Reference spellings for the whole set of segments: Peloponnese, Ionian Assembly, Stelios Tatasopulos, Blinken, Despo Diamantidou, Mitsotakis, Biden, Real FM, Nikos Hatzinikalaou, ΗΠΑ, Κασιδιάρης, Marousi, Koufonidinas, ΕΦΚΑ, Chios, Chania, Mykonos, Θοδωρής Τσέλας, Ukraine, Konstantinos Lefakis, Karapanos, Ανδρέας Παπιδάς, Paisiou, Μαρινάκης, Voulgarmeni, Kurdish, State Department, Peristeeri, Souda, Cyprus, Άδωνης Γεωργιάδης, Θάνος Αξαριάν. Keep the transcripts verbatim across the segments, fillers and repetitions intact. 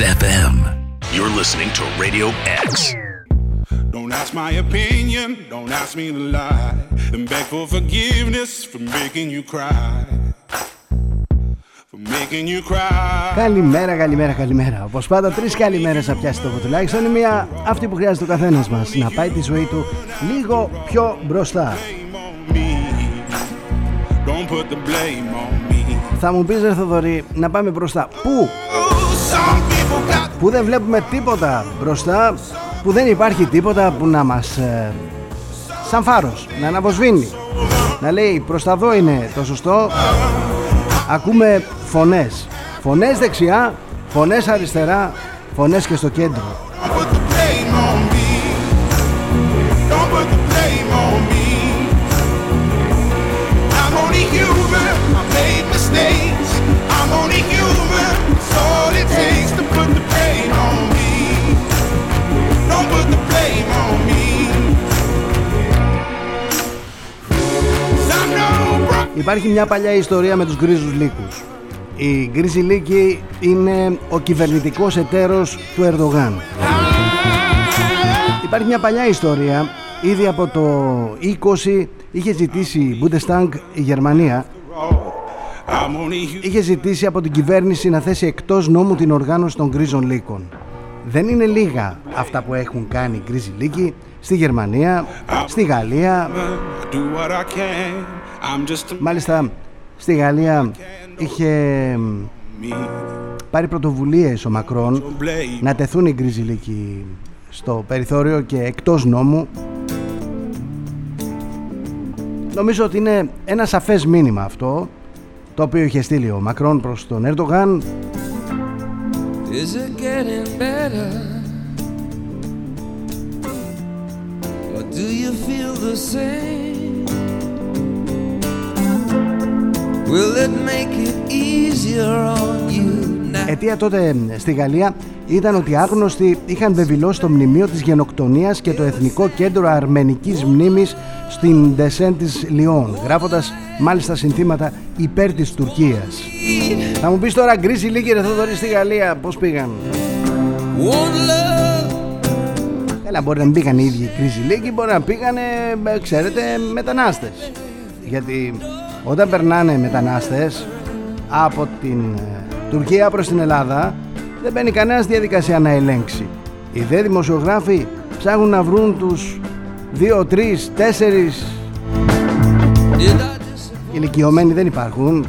X F M. You're listening to Radio X. Don't ask my opinion, don't ask me to lie, and beg for forgiveness for making you cry. Καλημέρα, καλημέρα, καλημέρα. Όπως πάντα, τρεις καλημέρες θα πιάσει το τουλάχιστον. Είναι μια αυτή που χρειάζεται ο καθένας μας να πάει τη ζωή του λίγο πιο μπροστά. Θα μου πεις, ρε Θοδωρή, να πάμε μπροστά. Πού? Που δεν βλέπουμε τίποτα μπροστά, που δεν υπάρχει τίποτα που να μας... Ε, σαν φάρος, να αναβοσβήνει. Να λέει προς τα δω είναι το σωστό. Ακούμε φωνές, φωνές δεξιά, φωνές αριστερά, φωνές και στο κέντρο. Υπάρχει μια παλιά ιστορία με τους γκρίζους λύκους. Οι γκρίζοι λύκοι είναι ο κυβερνητικός εταίρος του Ερντογάν. Υπάρχει μια παλιά ιστορία. Ήδη από το είκοσι είχε ζητήσει η Bundestag, η Γερμανία, είχε ζητήσει από την κυβέρνηση να θέσει εκτός νόμου την οργάνωση των γκρίζων λύκων. Δεν είναι λίγα αυτά που έχουν κάνει οι γκρίζοι λύκοι στη Γερμανία, στη Γαλλία. Μάλιστα, στη Γαλλία είχε πάρει πρωτοβουλίες ο Μακρόν να τεθούν οι γκρίζοι λύκοι στο περιθώριο και εκτός νόμου. Νομίζω ότι είναι ένα σαφές μήνυμα αυτό το οποίο είχε στείλει ο Μακρόν προς τον Ερντογάν. Is it getting better? Or do you feel the same? Will it make it easier on you now? Αιτία τότε στη Γαλλία ήταν ότι άγνωστοι είχαν βεβηλώσει το μνημείο της γενοκτονίας και το Εθνικό Κέντρο Αρμενικής Μνήμης στην Ντεσέν της Λιόν, γράφοντας μάλιστα συνθήματα υπέρ της Τουρκίας. Θα μου πεις τώρα, γκρίζοι λύκοι ρε Θοδωρή στη Γαλλία, πώς πήγαν? Έλα, μπορεί να μην πήγαν οι ίδιοι γκρίζοι λύκοι, μπορεί να πήγανε, ξέρετε, μετανάστες. Γιατί όταν περνάνε μετανάστες από την Τουρκία προς την Ελλάδα, δεν μπαίνει κανένας διαδικασία να ελέγξει. Οι δε δημοσιογράφοι ψάχνουν να βρουν τους δύο, τρεις, τέσσερις. Ηλικιωμένοι δεν υπάρχουν.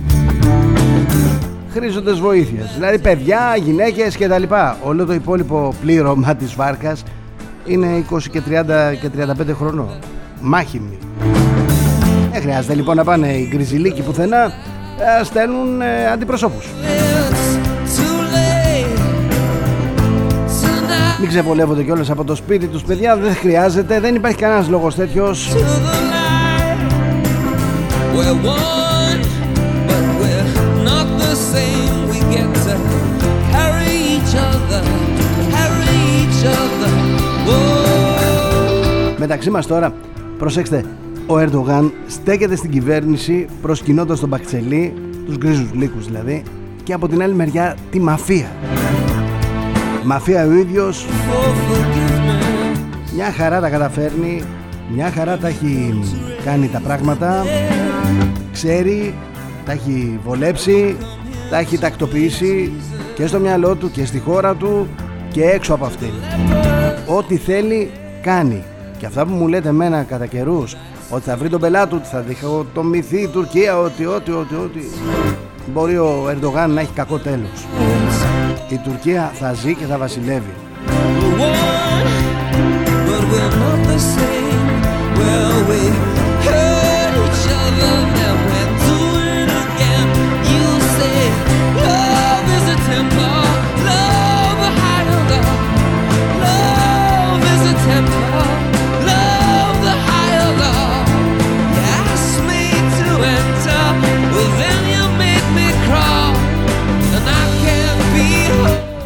Χρήζοντες βοήθειας, δηλαδή παιδιά, γυναίκες και τα λοιπά. Όλο το υπόλοιπο πλήρωμα της βάρκας είναι είκοσι και τριάντα και τριάντα πέντε χρονών. Μάχημοι. Δεν χρειάζεται λοιπόν να πάνε οι γκριζιλίκοι πουθενά, στέλνουν αντιπροσώπους. Μην ξεβολεύονται κιόλας από το σπίτι τους, παιδιά, δεν χρειάζεται, δεν υπάρχει κανένας λόγος τέτοιος. Μεταξύ μας τώρα, προσέξτε, ο Ερντογάν στέκεται στην κυβέρνηση προσκυνώντας τον Μπακτσελή, τους γκρίζους λύκους δηλαδή, και από την άλλη μεριά τη μαφία. Μαφία ο ίδιος, μια χαρά τα καταφέρνει, μια χαρά τα έχει κάνει τα πράγματα, ξέρει, τα έχει βολέψει, τα έχει τακτοποιήσει και στο μυαλό του και στη χώρα του και έξω από αυτήν. Ό,τι θέλει κάνει. Και αυτά που μου λέτε εμένα κατά καιρούς, ότι θα βρει τον πελάτη, ότι θα διχοτομηθεί η Τουρκία, ότι, ότι, ότι, ότι... Μπορεί ο Ερντογάν να έχει κακό τέλος. Η Τουρκία θα ζει και θα βασιλεύει.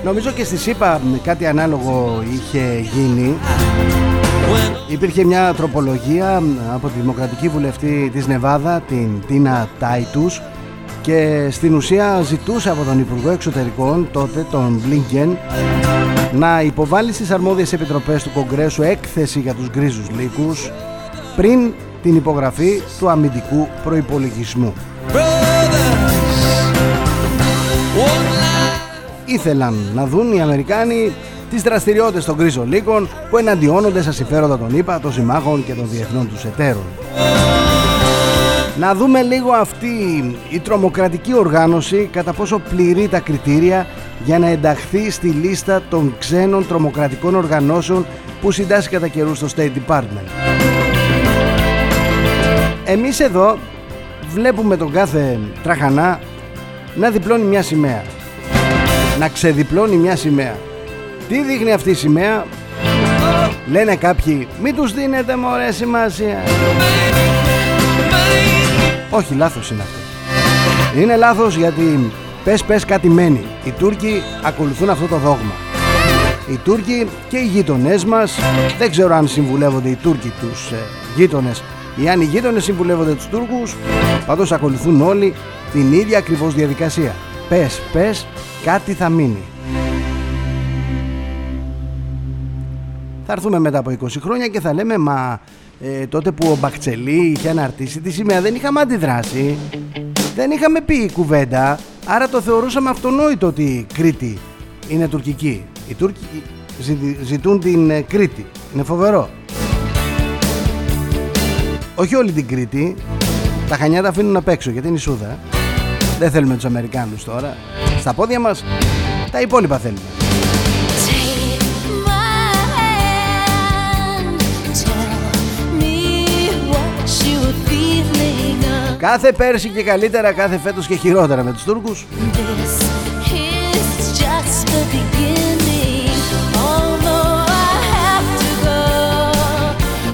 Νομίζω και στη ΣΥΠΑ κάτι ανάλογο είχε γίνει. Υπήρχε μια τροπολογία από τη δημοκρατική βουλευτή της Νεβάδα, την Τίνα Τάιτους, και στην ουσία ζητούσε από τον Υπουργό Εξωτερικών τότε, τον Blinken, να υποβάλει στις αρμόδιες επιτροπές του Κογκρέσου έκθεση για τους γκρίζους λύκους πριν την υπογραφή του αμυντικού προϋπολογισμού. Ήθελαν να δουν οι Αμερικάνοι τις δραστηριότητες των γκρίζων λύκων που εναντιώνονται στα συμφέροντα των ΗΠΑ, των συμμάχων και των διεθνών τους εταίρων. Να δούμε λίγο αυτή η τρομοκρατική οργάνωση κατά πόσο πληρεί τα κριτήρια για να ενταχθεί στη λίστα των ξένων τρομοκρατικών οργανώσεων που συντάσσει κατά καιρούς στο State Department. Εμείς εδώ βλέπουμε τον κάθε τραχανά να διπλώνει μια σημαία. Να ξεδιπλώνει μια σημαία. Τι δείχνει αυτή η σημαία? Λένε κάποιοι, μην τους δίνετε μωρέ σημασία. Όχι, λάθος είναι αυτό. Είναι λάθος γιατί πες πες κάτι μένει. Οι Τούρκοι ακολουθούν αυτό το δόγμα. Οι Τούρκοι και οι γείτονές μας, δεν ξέρω αν συμβουλεύονται οι Τούρκοι τους ε, γείτονες ή αν οι γείτονες συμβουλεύονται τους Τούρκους, πάντως ακολουθούν όλοι την ίδια ακριβώς διαδικασία. Πες πες, κάτι θα μείνει. Θα έρθουμε μετά από είκοσι χρόνια και θα λέμε, μα ε, τότε που ο Μπακτσελή είχε αναρτήσει τη σημαία δεν είχαμε αντιδράσει, δεν είχαμε πει κουβέντα, άρα το θεωρούσαμε αυτονόητο ότι η Κρήτη είναι τουρκική. Οι Τούρκοι ζητούν την Κρήτη, είναι φοβερό. Όχι όλη την Κρήτη, τα Χανιά τα αφήνουν απ' έξω γιατί είναι η Σούδα. Δεν θέλουμε τους Αμερικάνους τώρα, στα πόδια μας τα υπόλοιπα θέλουμε. Κάθε πέρσι και καλύτερα, κάθε φέτος και χειρότερα με τους Τούρκους.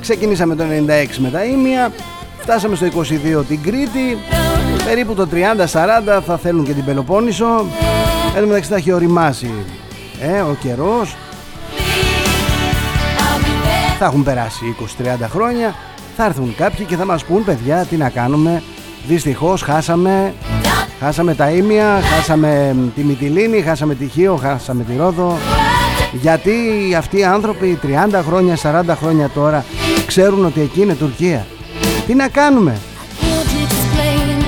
Ξεκινήσαμε το ενενήντα έξι με τα Ήμια, φτάσαμε στο είκοσι δύο την Κρήτη, περίπου το τριάντα σαράντα θα θέλουν και την Πελοπόννησο. Εν τω μεταξύ θα έχει οριμάσει ε, ο καιρός. Θα έχουν περάσει είκοσι τριάντα χρόνια. Θα έρθουν κάποιοι και θα μας πούν, παιδιά, τι να κάνουμε, δυστυχώς χάσαμε χάσαμε τα Ήμια, χάσαμε τη Μυτιλήνη, χάσαμε τη Χίο, χάσαμε τη Ρόδο, γιατί αυτοί οι άνθρωποι τριάντα χρόνια, σαράντα χρόνια τώρα ξέρουν ότι εκεί είναι Τουρκία. Τι να κάνουμε explain,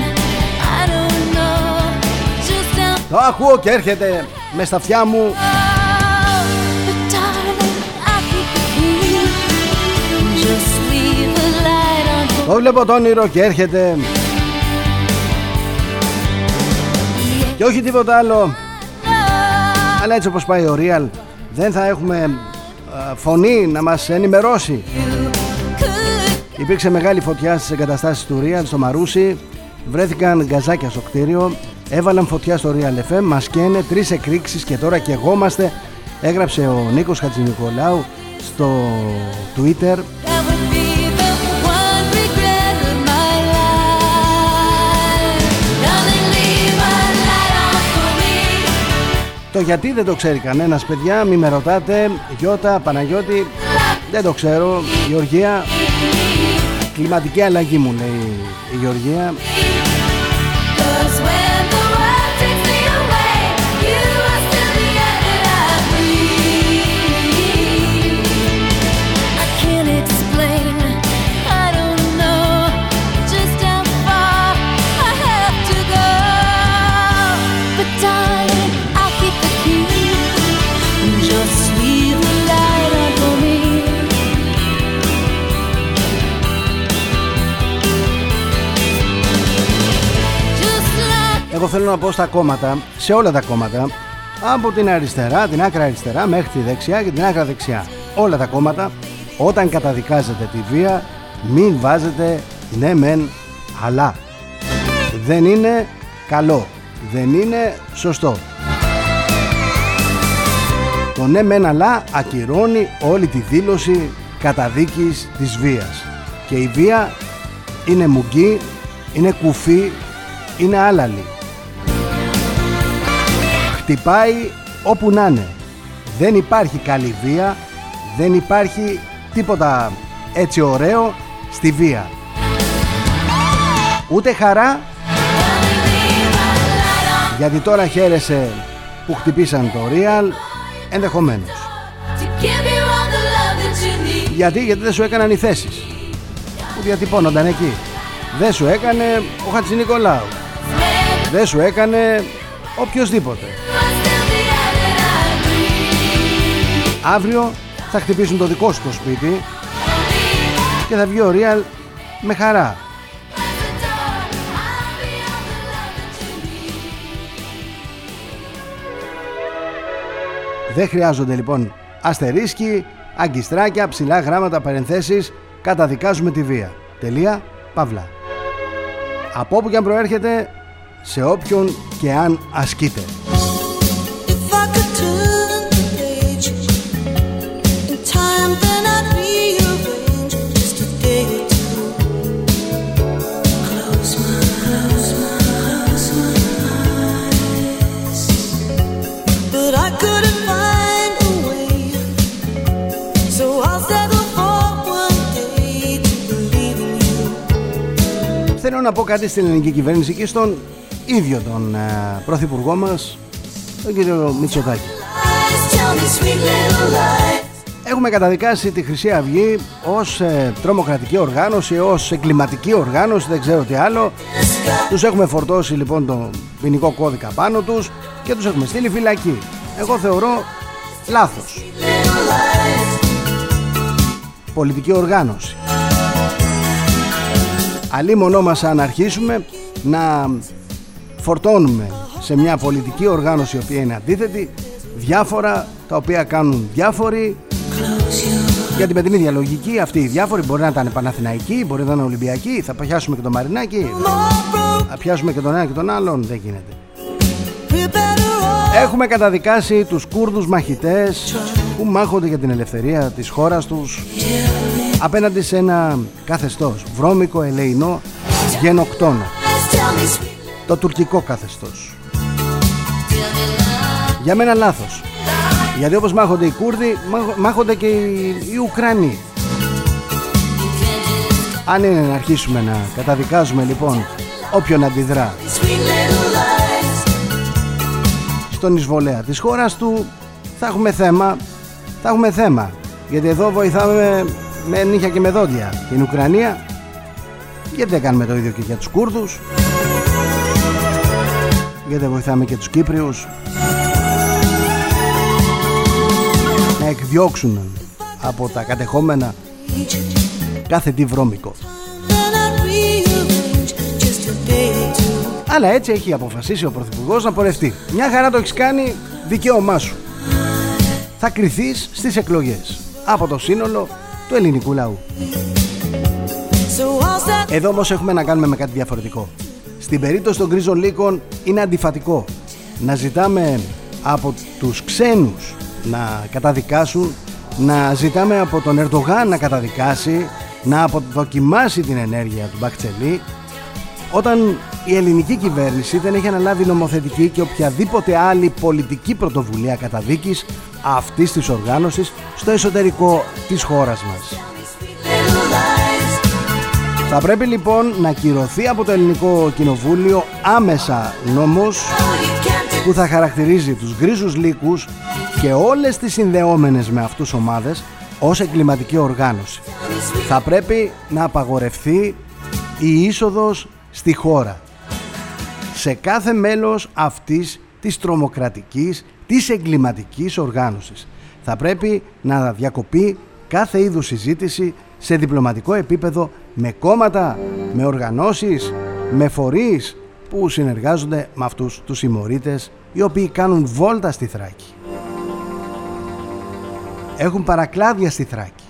το ακούω και έρχεται με στα αυτιά μου. Το βλέπω το όνειρο και έρχεται. Και όχι τίποτα άλλο. Αλλά έτσι όπως πάει ο Real, δεν θα έχουμε ε, φωνή να μας ενημερώσει. Υπήρξε μεγάλη φωτιά στις εγκαταστάσεις του Real στο Μαρούσι. Βρέθηκαν γκαζάκια στο κτίριο. Έβαλαν φωτιά στο Real εφ εμ. Μας καίνε τρεις εκρήξεις και τώρα καιγόμαστε. Έγραψε ο Νίκος Χατζηνικολάου στο Twitter. Το γιατί δεν το ξέρει κανένας, παιδιά, μη με ρωτάτε. Γιώτα, Παναγιώτη, δεν το ξέρω. Γεωργία, κλιματική αλλαγή μου λέει η Γεωργία. Εγώ θέλω να πω στα κόμματα, σε όλα τα κόμματα, από την αριστερά, την άκρα αριστερά μέχρι τη δεξιά και την άκρα δεξιά, όλα τα κόμματα, όταν καταδικάζετε τη βία, μην βάζετε ναι μεν αλλά. Δεν είναι καλό, δεν είναι σωστό. Το ναι μεν αλλά ακυρώνει όλη τη δήλωση καταδίκης της βίας. Και η βία είναι μουγγί, είναι κουφή, είναι άλαλη. Χτυπάει όπου να είναι. Δεν υπάρχει καλή βία, δεν υπάρχει τίποτα έτσι ωραίο στη βία. Ούτε χαρά, γιατί τώρα χαίρεσε που χτυπήσαν το Real, ενδεχομένως. Γιατί, γιατί δεν σου έκαναν οι θέσεις που διατυπώνονταν εκεί. Δεν σου έκανε ο Χατζηνικολάου. Δεν σου έκανε οποιοσδήποτε. Αύριο θα χτυπήσουν το δικό σου το σπίτι και θα βγει ο Real με χαρά. Δεν χρειάζονται λοιπόν αστερίσκοι, αγκιστράκια, ψηλά γράμματα, παρενθέσεις, καταδικάζουμε τη βία. Τελεία, παύλα. Από όπου και αν προέρχεται, σε όποιον και αν ασκείται. Θέλω να πω κάτι στην ελληνική κυβέρνηση και στον ίδιο τον ε, πρωθυπουργό μας, τον κύριο Mitsotakis. Έχουμε καταδικάσει τη Χρυσή Αυγή ως ε, τρομοκρατική οργάνωση, ως εγκληματική οργάνωση, δεν ξέρω τι άλλο. Τους έχουμε φορτώσει λοιπόν τον ποινικό κώδικα πάνω τους και τους έχουμε στείλει φυλακή. Εγώ θεωρώ λάθος. Πολιτική οργάνωση. Αλλήμονό μας αν αρχίσουμε να φορτώνουμε σε μια πολιτική οργάνωση η οποία είναι αντίθετη διάφορα τα οποία κάνουν διάφοροι, γιατί με την ίδια λογική αυτοί οι διάφοροι μπορεί να ήταν Παναθηναϊκοί, μπορεί να ήταν Ολυμπιακοί, θα πιάσουμε και τον Μαρινάκη, θα πιάσουμε και τον ένα και τον άλλον, δεν γίνεται. Έχουμε καταδικάσει τους Κούρδους μαχητές που μάχονται για την ελευθερία της χώρας τους απέναντι σε ένα καθεστώς βρώμικο, ελεεινό, γενοκτόνο. Το τουρκικό καθεστώς. Για μένα λάθος. Γιατί όπως μάχονται οι Κούρδοι, μάχονται και οι Ουκρανοί. Αν είναι να αρχίσουμε να καταδικάζουμε λοιπόν όποιον αντιδρά στον εισβολέα της χώρας του, θα έχουμε θέμα. Θα έχουμε θέμα. Γιατί εδώ βοηθάμε με νύχια και με δόντια την Ουκρανία, γιατί δεν κάνουμε το ίδιο και για τους Κούρδους, γιατί δεν βοηθάμε και τους Κύπριους να εκδιώξουν από τα κατεχόμενα κάθε τι βρώμικο. Αλλά έτσι έχει αποφασίσει ο Πρωθυπουργός να πορευτεί. Μια χαρά το έχεις κάνει, δικαίωμά σου. Θα κριθείς στις εκλογές από το σύνολο του ελληνικού λαού. Εδώ όμως έχουμε να κάνουμε με κάτι διαφορετικό. Στην περίπτωση των γκρίζων λύκων είναι αντιφατικό να ζητάμε από τους ξένους να καταδικάσουν, να ζητάμε από τον Ερντογάν να καταδικάσει, να αποδοκιμάσει την ενέργεια του Μπακτσελή, όταν η ελληνική κυβέρνηση δεν έχει αναλάβει νομοθετική και οποιαδήποτε άλλη πολιτική πρωτοβουλία καταδίκης αυτής της οργάνωσης στο εσωτερικό της χώρας μας. Θα πρέπει λοιπόν να κυρωθεί από το ελληνικό κοινοβούλιο άμεσα νόμος που θα χαρακτηρίζει τους γκρίζους λύκους και όλες τις συνδεόμενες με αυτούς ομάδες ως εγκληματική οργάνωση. Θα πρέπει να απαγορευτεί η είσοδος στη χώρα σε κάθε μέλος αυτής της τρομοκρατικής, της εγκληματικής οργάνωσης. Θα πρέπει να διακοπεί κάθε είδους συζήτηση σε διπλωματικό επίπεδο με κόμματα, με οργανώσεις, με φορείς που συνεργάζονται με αυτούς τους συμμορίτες, οι οποίοι κάνουν βόλτα στη Θράκη. Έχουν παρακλάδια στη Θράκη.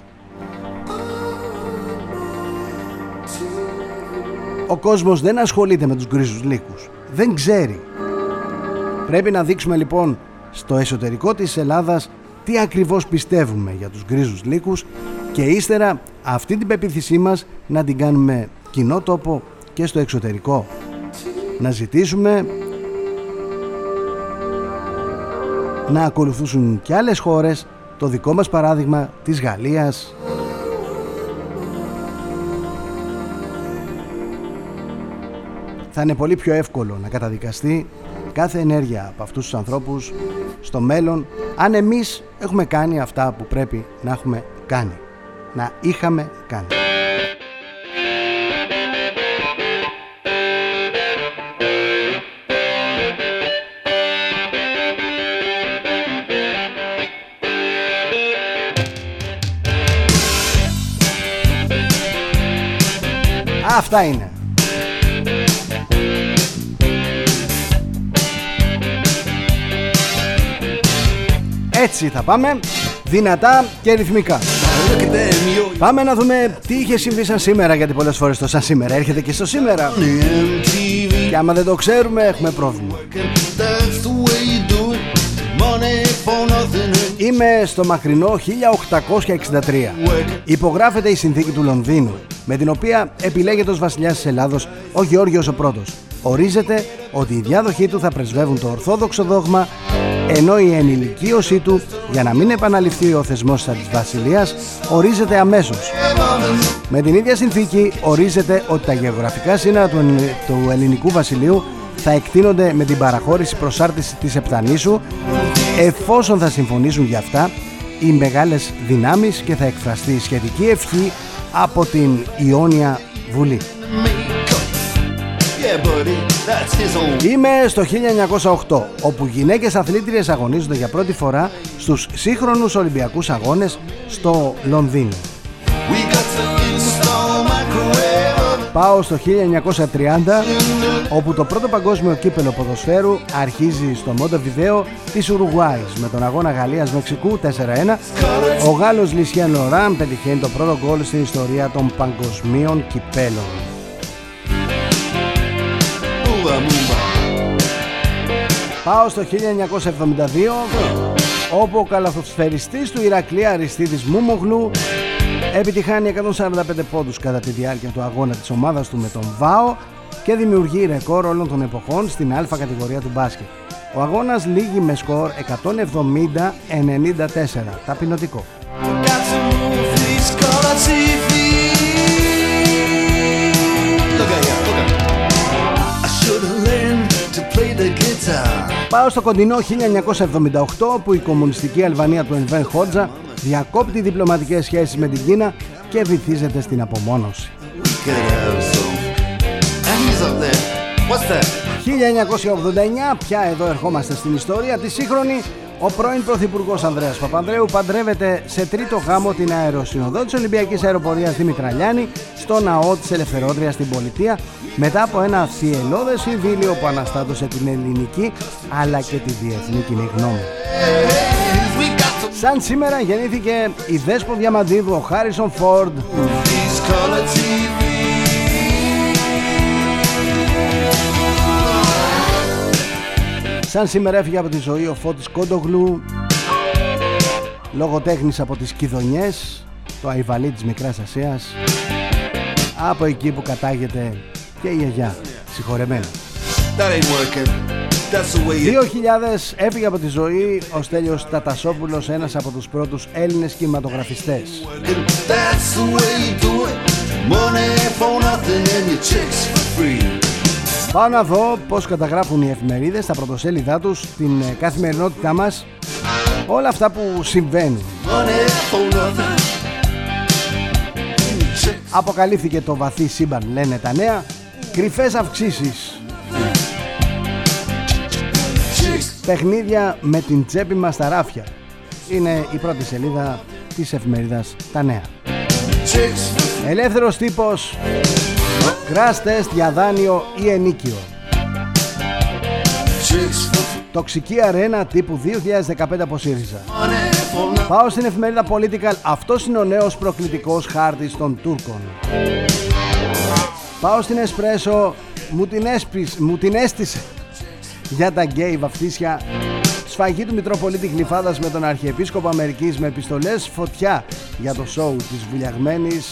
Ο κόσμος δεν ασχολείται με τους γκρίζους λύκους. Δεν ξέρει. Πρέπει να δείξουμε λοιπόν στο εσωτερικό της Ελλάδας τι ακριβώς πιστεύουμε για τους γκρίζους λύκους και ύστερα αυτή την πεποίθησή μας να την κάνουμε κοινό τόπο και στο εξωτερικό. Να ζητήσουμε να ακολουθήσουν και άλλες χώρες το δικό μας παράδειγμα της Γαλλίας, θα είναι πολύ πιο εύκολο να καταδικαστεί κάθε ενέργεια από αυτούς τους ανθρώπους στο μέλλον, αν εμείς έχουμε κάνει αυτά που πρέπει να έχουμε κάνει, να είχαμε κάνει. Αυτά είναι. Έτσι θα πάμε, δυνατά και ρυθμικά. Πάμε να δούμε τι είχε συμβεί σαν σήμερα, γιατί πολλές φορές το σαν σήμερα έρχεται και στο σήμερα. Και άμα δεν το ξέρουμε έχουμε πρόβλημα. Είμαι στο μακρινό χίλια οκτακόσια εξήντα τρία. Υπογράφεται η συνθήκη του Λονδίνου, με την οποία επιλέγεται ως βασιλιάς της Ελλάδος ο Γεώργιος ο Πρώτος. Ορίζεται ότι η διάδοχή του θα πρεσβεύουν το ορθόδοξο δόγμα, ενώ η ενηλικίωσή του, για να μην επαναληφθεί ο θεσμός της βασιλείας, ορίζεται αμέσως. Με την ίδια συνθήκη ορίζεται ότι τα γεωγραφικά σύνορα του ελληνικού βασιλείου θα εκτείνονται με την παραχώρηση προσάρτηση της Επτανήσου, εφόσον θα συμφωνήσουν για αυτά οι μεγάλες δυνάμεις και θα εκφραστεί η σχετική ευχή από την Ιόνια Βουλή. Είμαι στο χίλια εννιακόσια οκτώ, όπου γυναίκες αθλήτριες αγωνίζονται για πρώτη φορά στους σύγχρονους Ολυμπιακούς Αγώνες στο Λονδίνο. Πάω στο χίλια εννιακόσια τριάντα, όπου το πρώτο παγκόσμιο κύπελο ποδοσφαίρου αρχίζει στο Μοντεβιδέο της Ουρουγουάης με τον αγώνα Γαλλίας-Μεξικού τέσσερα ένα. Ο Γάλλος Λισιέν Λοράν πετυχαίνει το πρώτο γκολ στην ιστορία των παγκοσμίων κυπέλων. Πάω στο χίλια εννιακόσια εβδομήντα δύο, όπου ο καλαθοσφαιριστής του Ηρακλή Αριστίδης Μούμογλου επιτυχάνει εκατόν σαράντα πέντε πόντους κατά τη διάρκεια του αγώνα της ομάδας του με τον ΒΑΟ και δημιουργεί ρεκόρ όλων των εποχών στην Α κατηγορία του μπάσκετ. Ο αγώνας λήγει με σκορ εκατόν εβδομήντα ενενήντα τέσσερα, ταπεινωτικό. Πάω στο κοντινό χίλια εννιακόσια εβδομήντα οκτώ, όπου η κομμουνιστική Αλβανία του Ενβέν Χότζα διακόπτει διπλωματικές σχέσεις με την Κίνα και βυθίζεται στην απομόνωση. χίλια εννιακόσια ογδόντα εννιά, πια εδώ ερχόμαστε στην ιστορία τη σύγχρονη, ο πρώην πρωθυπουργός Ανδρέας Παπανδρέου παντρεύεται σε τρίτο γάμο την αεροσυνοδό της Ολυμπιακής Αεροπορίας Δημητραλιάνη στο ναό της Ελευθερότριας στην πολιτεία, μετά από ένα θυελώδες συμβίλιο που αναστάτωσε την ελληνική αλλά και τη διεθνή κοινή γνώμη. Σαν σήμερα γεννήθηκε η Δέσπο Διαμαντίδου, ο Χάρισον Φόρντ. Σαν σήμερα έφυγε από τη ζωή ο Φώτης Κόντογλου, λογοτέχνης από τις Κιδωνιές, το Αϊβαλί της Μικράς Ασίας, από εκεί που κατάγεται και η γιαγιά, συγχωρεμένα. δύο χιλιάδες έφυγε από τη ζωή ο Στέλιος Τατασόπουλος, ένας από τους πρώτους Έλληνες κινηματογραφιστές. Πάω να δω πώς καταγράφουν οι εφημερίδες στα πρωτοσέλιδά τους, στην καθημερινότητά μας, όλα αυτά που συμβαίνουν. Αποκαλύφθηκε το βαθύ σύμπαν, λένε τα νέα, κρυφές αυξήσεις. Παιχνίδια με την τσέπη μας στα ράφια. Είναι η πρώτη σελίδα της εφημερίδας τα νέα. Ελεύθερος τύπος. Crash test για δάνειο ή ενίκιο. Τοξική αρένα τύπου δύο χιλιάδες δεκαπέντε από ΣΥΡΙΖΑ. Πάω στην εφημερίδα Political. Αυτός είναι ο νέος προκλητικός χάρτης των Τούρκων. Πάω στην Εσπρέσο. Μου την, έσπισε, μου την έστησε για τα γκέι βαφτίσια. Σφαγή του Μητροπολίτη Γλυφάδας με τον Αρχιεπίσκοπο Αμερικής με επιστολές φωτιά για το σόου της Βουλιαγμένης.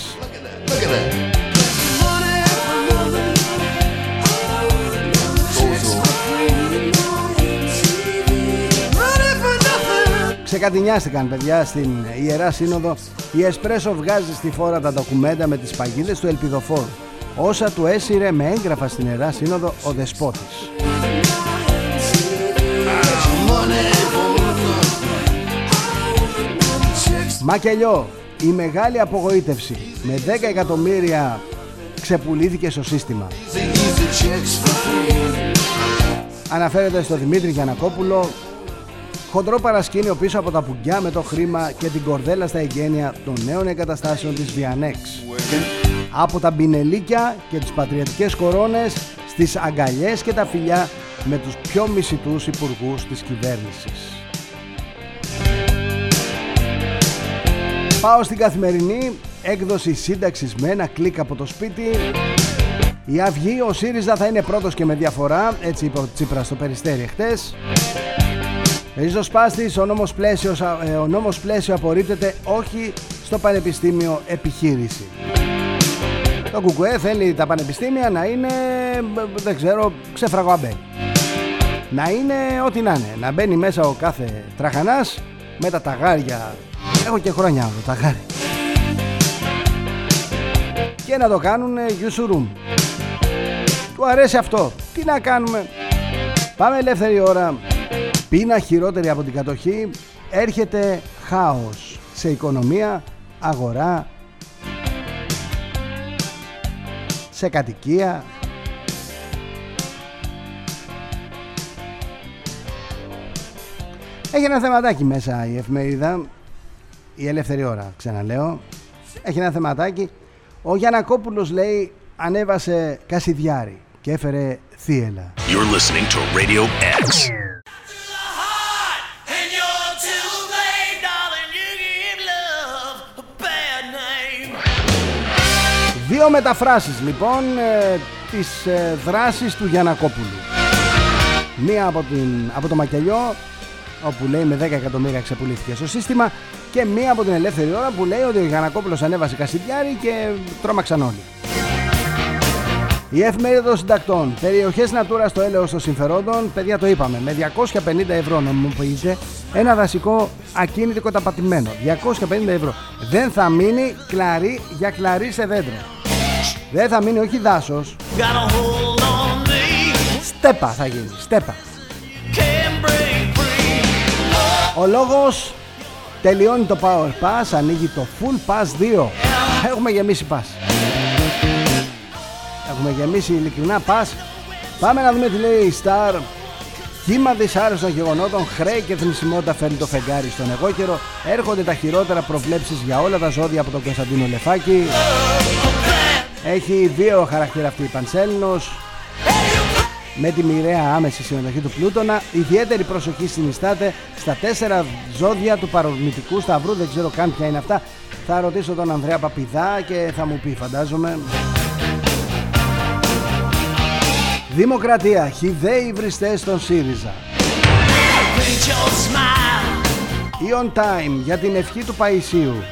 Ξεκατηνιάστηκαν παιδιά στην Ιερά Σύνοδο. Η Εσπρέσο βγάζει στη φόρα τα ντοκουμέντα με τις παγίδες του ελπιδοφόρου, όσα του έσυρε με έγγραφα στην Ιερά Σύνοδο ο Δεσπότης. Μακελιό, η μεγάλη απογοήτευση. Με δέκα εκατομμύρια ξεπουλήθηκε στο σύστημα. Αναφέρεται στο Δημήτρη Γιαννακόπουλο. Χοντρό παρασκήνιο πίσω από τα πουγγιά με το χρήμα και την κορδέλα στα εγγένεια των νέων εγκαταστάσεων της Βιανέξ. Από τα μπινελίκια και τις πατριατικές κορώνες στις αγκαλιές και τα φιλιά με τους πιο μισητούς υπουργούς της κυβέρνησης. Πάω στην Καθημερινή, έκδοση σύνταξης με ένα κλικ από το σπίτι. Η Αυγή, ο ΣΥΡΙΖΑ θα είναι πρώτος και με διαφορά, έτσι είπε ο Τσίπρας στο Περιστέρι χτες. Ριζοσπάστης, ο νόμος πλαίσιο, ο νόμος πλαίσιο απορρίπτεται, όχι στο πανεπιστήμιο επιχείρηση. Το ΚΚΕ θέλει τα πανεπιστήμια να είναι, δεν ξέρω, ξεφραγωαμπέ. Να είναι ό,τι να είναι, να μπαίνει μέσα ο κάθε τραχανάς με τα ταγάρια. Έχω και χρόνια εδώ ταγάρι. Και να το κάνουν γιουσουρούμ. Του αρέσει αυτό. Τι να κάνουμε. Πάμε ελεύθερη ώρα. Πείνα χειρότερη από την κατοχή. Έρχεται χάος σε οικονομία, αγορά, σε κατοικία. Έχει ένα θεματάκι μέσα η εφημερίδα, η Ελεύθερη Ώρα, ξαναλέω. Έχει ένα θεματάκι. Ο Γιαννακόπουλος λέει ανέβασε κασιδιάρι και έφερε θύελα. You're listening to Radio X. Δύο μεταφράσεις λοιπόν ε, της ε, δράσης του Γιαννακόπουλου. Μία από, την, από το Μακελιό, όπου λέει με δέκα εκατομμύρια ξεπουλήθηκε στο σύστημα, και μία από την Ελεύθερη Ώρα που λέει ότι ο Γιαννακόπουλος ανέβασε κασιδιάρι και τρόμαξαν όλοι. Η εφημερίδα των συντακτών. Περιοχές Natura στο έλεος των συμφερόντων. Παιδιά, το είπαμε. Με διακόσια πενήντα ευρώ, να μου πείτε, ένα δασικό ακίνητο καταπατημένο. διακόσια πενήντα ευρώ. Δεν θα μείνει κλαρί για κλαρί σε δέντρο. Δεν θα μείνει, όχι δάσος. Στέπα θα γίνει. Στέπα. Ο λόγος, τελειώνει το Power Pass, ανοίγει το Full Pass δύο. Έχουμε γεμίσει pass. Έχουμε γεμίσει ειλικρινά pass. Πάμε να δούμε τι λέει η Star. Κύμα δυσάρεστων γεγονότων, χρέη και θνησιμότητα φέρνει το φεγγάρι στον εγώκερο. Έρχονται τα χειρότερα, προβλέψεις για όλα τα ζώδια από τον Κωνσταντίνο Λεφάκη. Έχει δύο χαρακτήρα αυτή η Πανσέλινος, με τη μοιραία άμεση συμμετοχή του Πλούτονα. Ιδιαίτερη προσοχή συνιστάται στα τέσσερα ζώδια του παρορμητικού σταυρού. Δεν ξέρω καν ποια είναι αυτά. Θα ρωτήσω τον Ανδρέα Παπιδά και θα μου πει, φαντάζομαι. Δημοκρατία, χυδαίοι βριστές στον ΣΥΡΙΖΑ. Η On Time για την ευχή του Παϊσίου.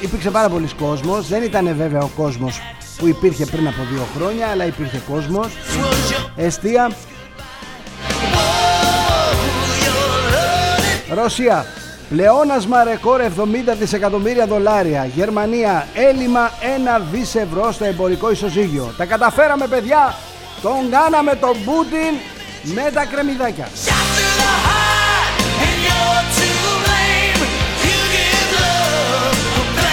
Υπήρξε πάρα πολλής κόσμος. Δεν ήταν βέβαια ο κόσμος που υπήρχε πριν από δύο χρόνια, αλλά υπήρχε κόσμος. Εστία. Ρωσία, πλεόνασμα ρεκόρ εβδομήντα δισεκατομμύρια δολάρια. Γερμανία, έλλειμμα ένα δισεκατομμύριο ευρώ στο εμπορικό ισοζύγιο. Τα καταφέραμε, παιδιά. Τον κάναμε τον Πούτιν με τα κρεμμυδάκια.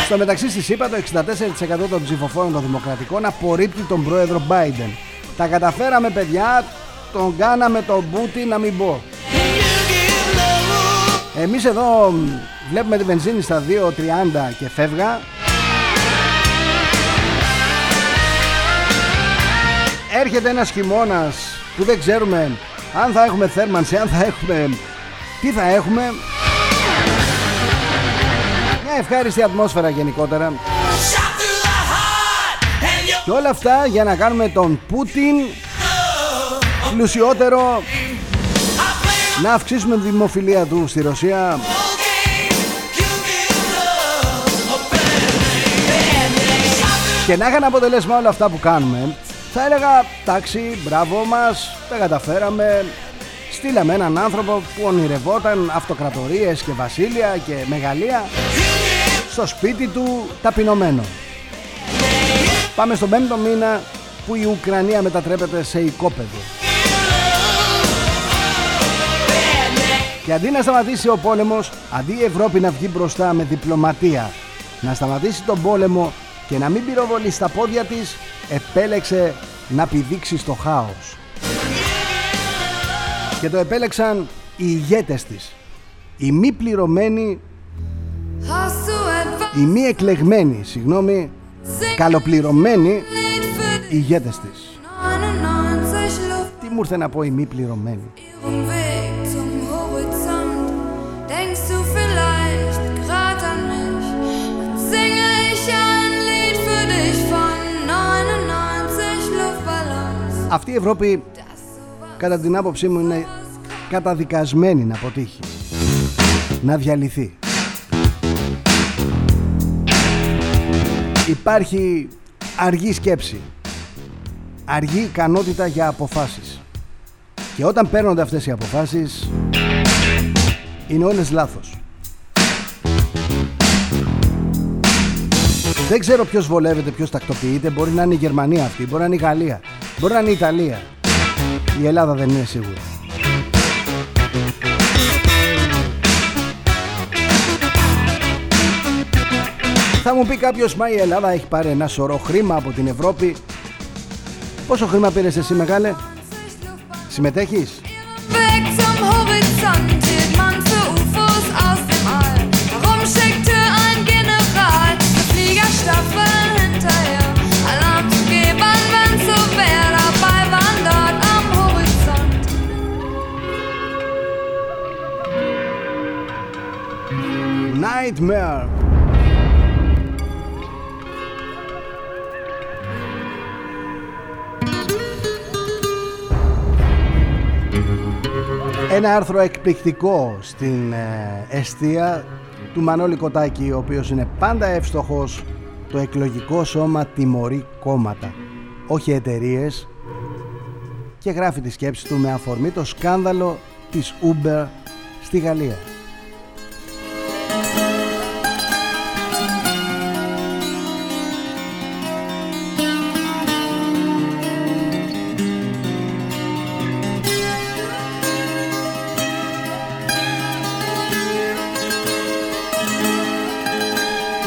Στο μεταξύ στη ΣΥΠΑ το εξήντα τέσσερα τοις εκατό των ψηφοφόρων των Δημοκρατικών απορρίπτει τον πρόεδρο Biden. Τα καταφέραμε, παιδιά, τον κάναμε τον Πούτιν να μην πω. Εμείς εδώ βλέπουμε τη βενζίνη στα δύο τριάντα και φεύγα. Έρχεται ένας χειμώνας που δεν ξέρουμε αν θα έχουμε θέρμανση, αν θα έχουμε... τι θα έχουμε. Μια ευχάριστη ατμόσφαιρα γενικότερα. Και όλα αυτά για να κάνουμε τον Πούτιν πλουσιότερο, να αυξήσουμε τη δημοφιλία του στη Ρωσία. Και να είχαν αποτελέσμα όλα αυτά που κάνουμε, θα έλεγα τάξη, μπράβο μας, τα καταφέραμε. Στείλαμε έναν άνθρωπο που ονειρευόταν αυτοκρατορίες και βασίλεια και μεγαλεία στο σπίτι του ταπεινωμένο. Πάμε στον πέμπτο μήνα που η Ουκρανία μετατρέπεται σε οικόπεδο. Και αντί να σταματήσει ο πόλεμος, αντί η Ευρώπη να βγει μπροστά με διπλωματία, να σταματήσει τον πόλεμο και να μην πυροβολεί στα πόδια της, επέλεξε να πηδήξει στο χάος. Και το επέλεξαν οι ηγέτες της, οι μη πληρωμένοι, οι μη εκλεγμένοι, συγγνώμη, καλοπληρωμένοι ηγέτες της. Τι μου ήρθε να πω οι μη πληρωμένοι. Αυτή η Ευρώπη, κατά την άποψή μου, είναι καταδικασμένη να αποτύχει, να διαλυθεί. Υπάρχει αργή σκέψη, αργή ικανότητα για αποφάσεις. Και όταν παίρνονται αυτές οι αποφάσεις, είναι όλες λάθος. Δεν ξέρω ποιος βολεύεται, ποιος τακτοποιείται. Μπορεί να είναι η Γερμανία αυτή, μπορεί να είναι η Γαλλία, μπορεί να είναι η Ιταλία. Η Ελλάδα δεν είναι σίγουρη. Θα μου πει κάποιος, μα η Ελλάδα έχει πάρει ένα σωρό χρήμα από την Ευρώπη. Πόσο χρήμα πήρες εσύ, μεγάλε? Συμμετέχεις? Nightmare. Ένα άρθρο εκπληκτικό στην ε, Εστία του Μανώλη Κοτάκη, ο οποίος είναι πάντα εύστοχος. Το εκλογικό σώμα τιμωρεί κόμματα, όχι εταιρείες, και γράφει τη σκέψη του με αφορμή το σκάνδαλο της Uber στη Γαλλία.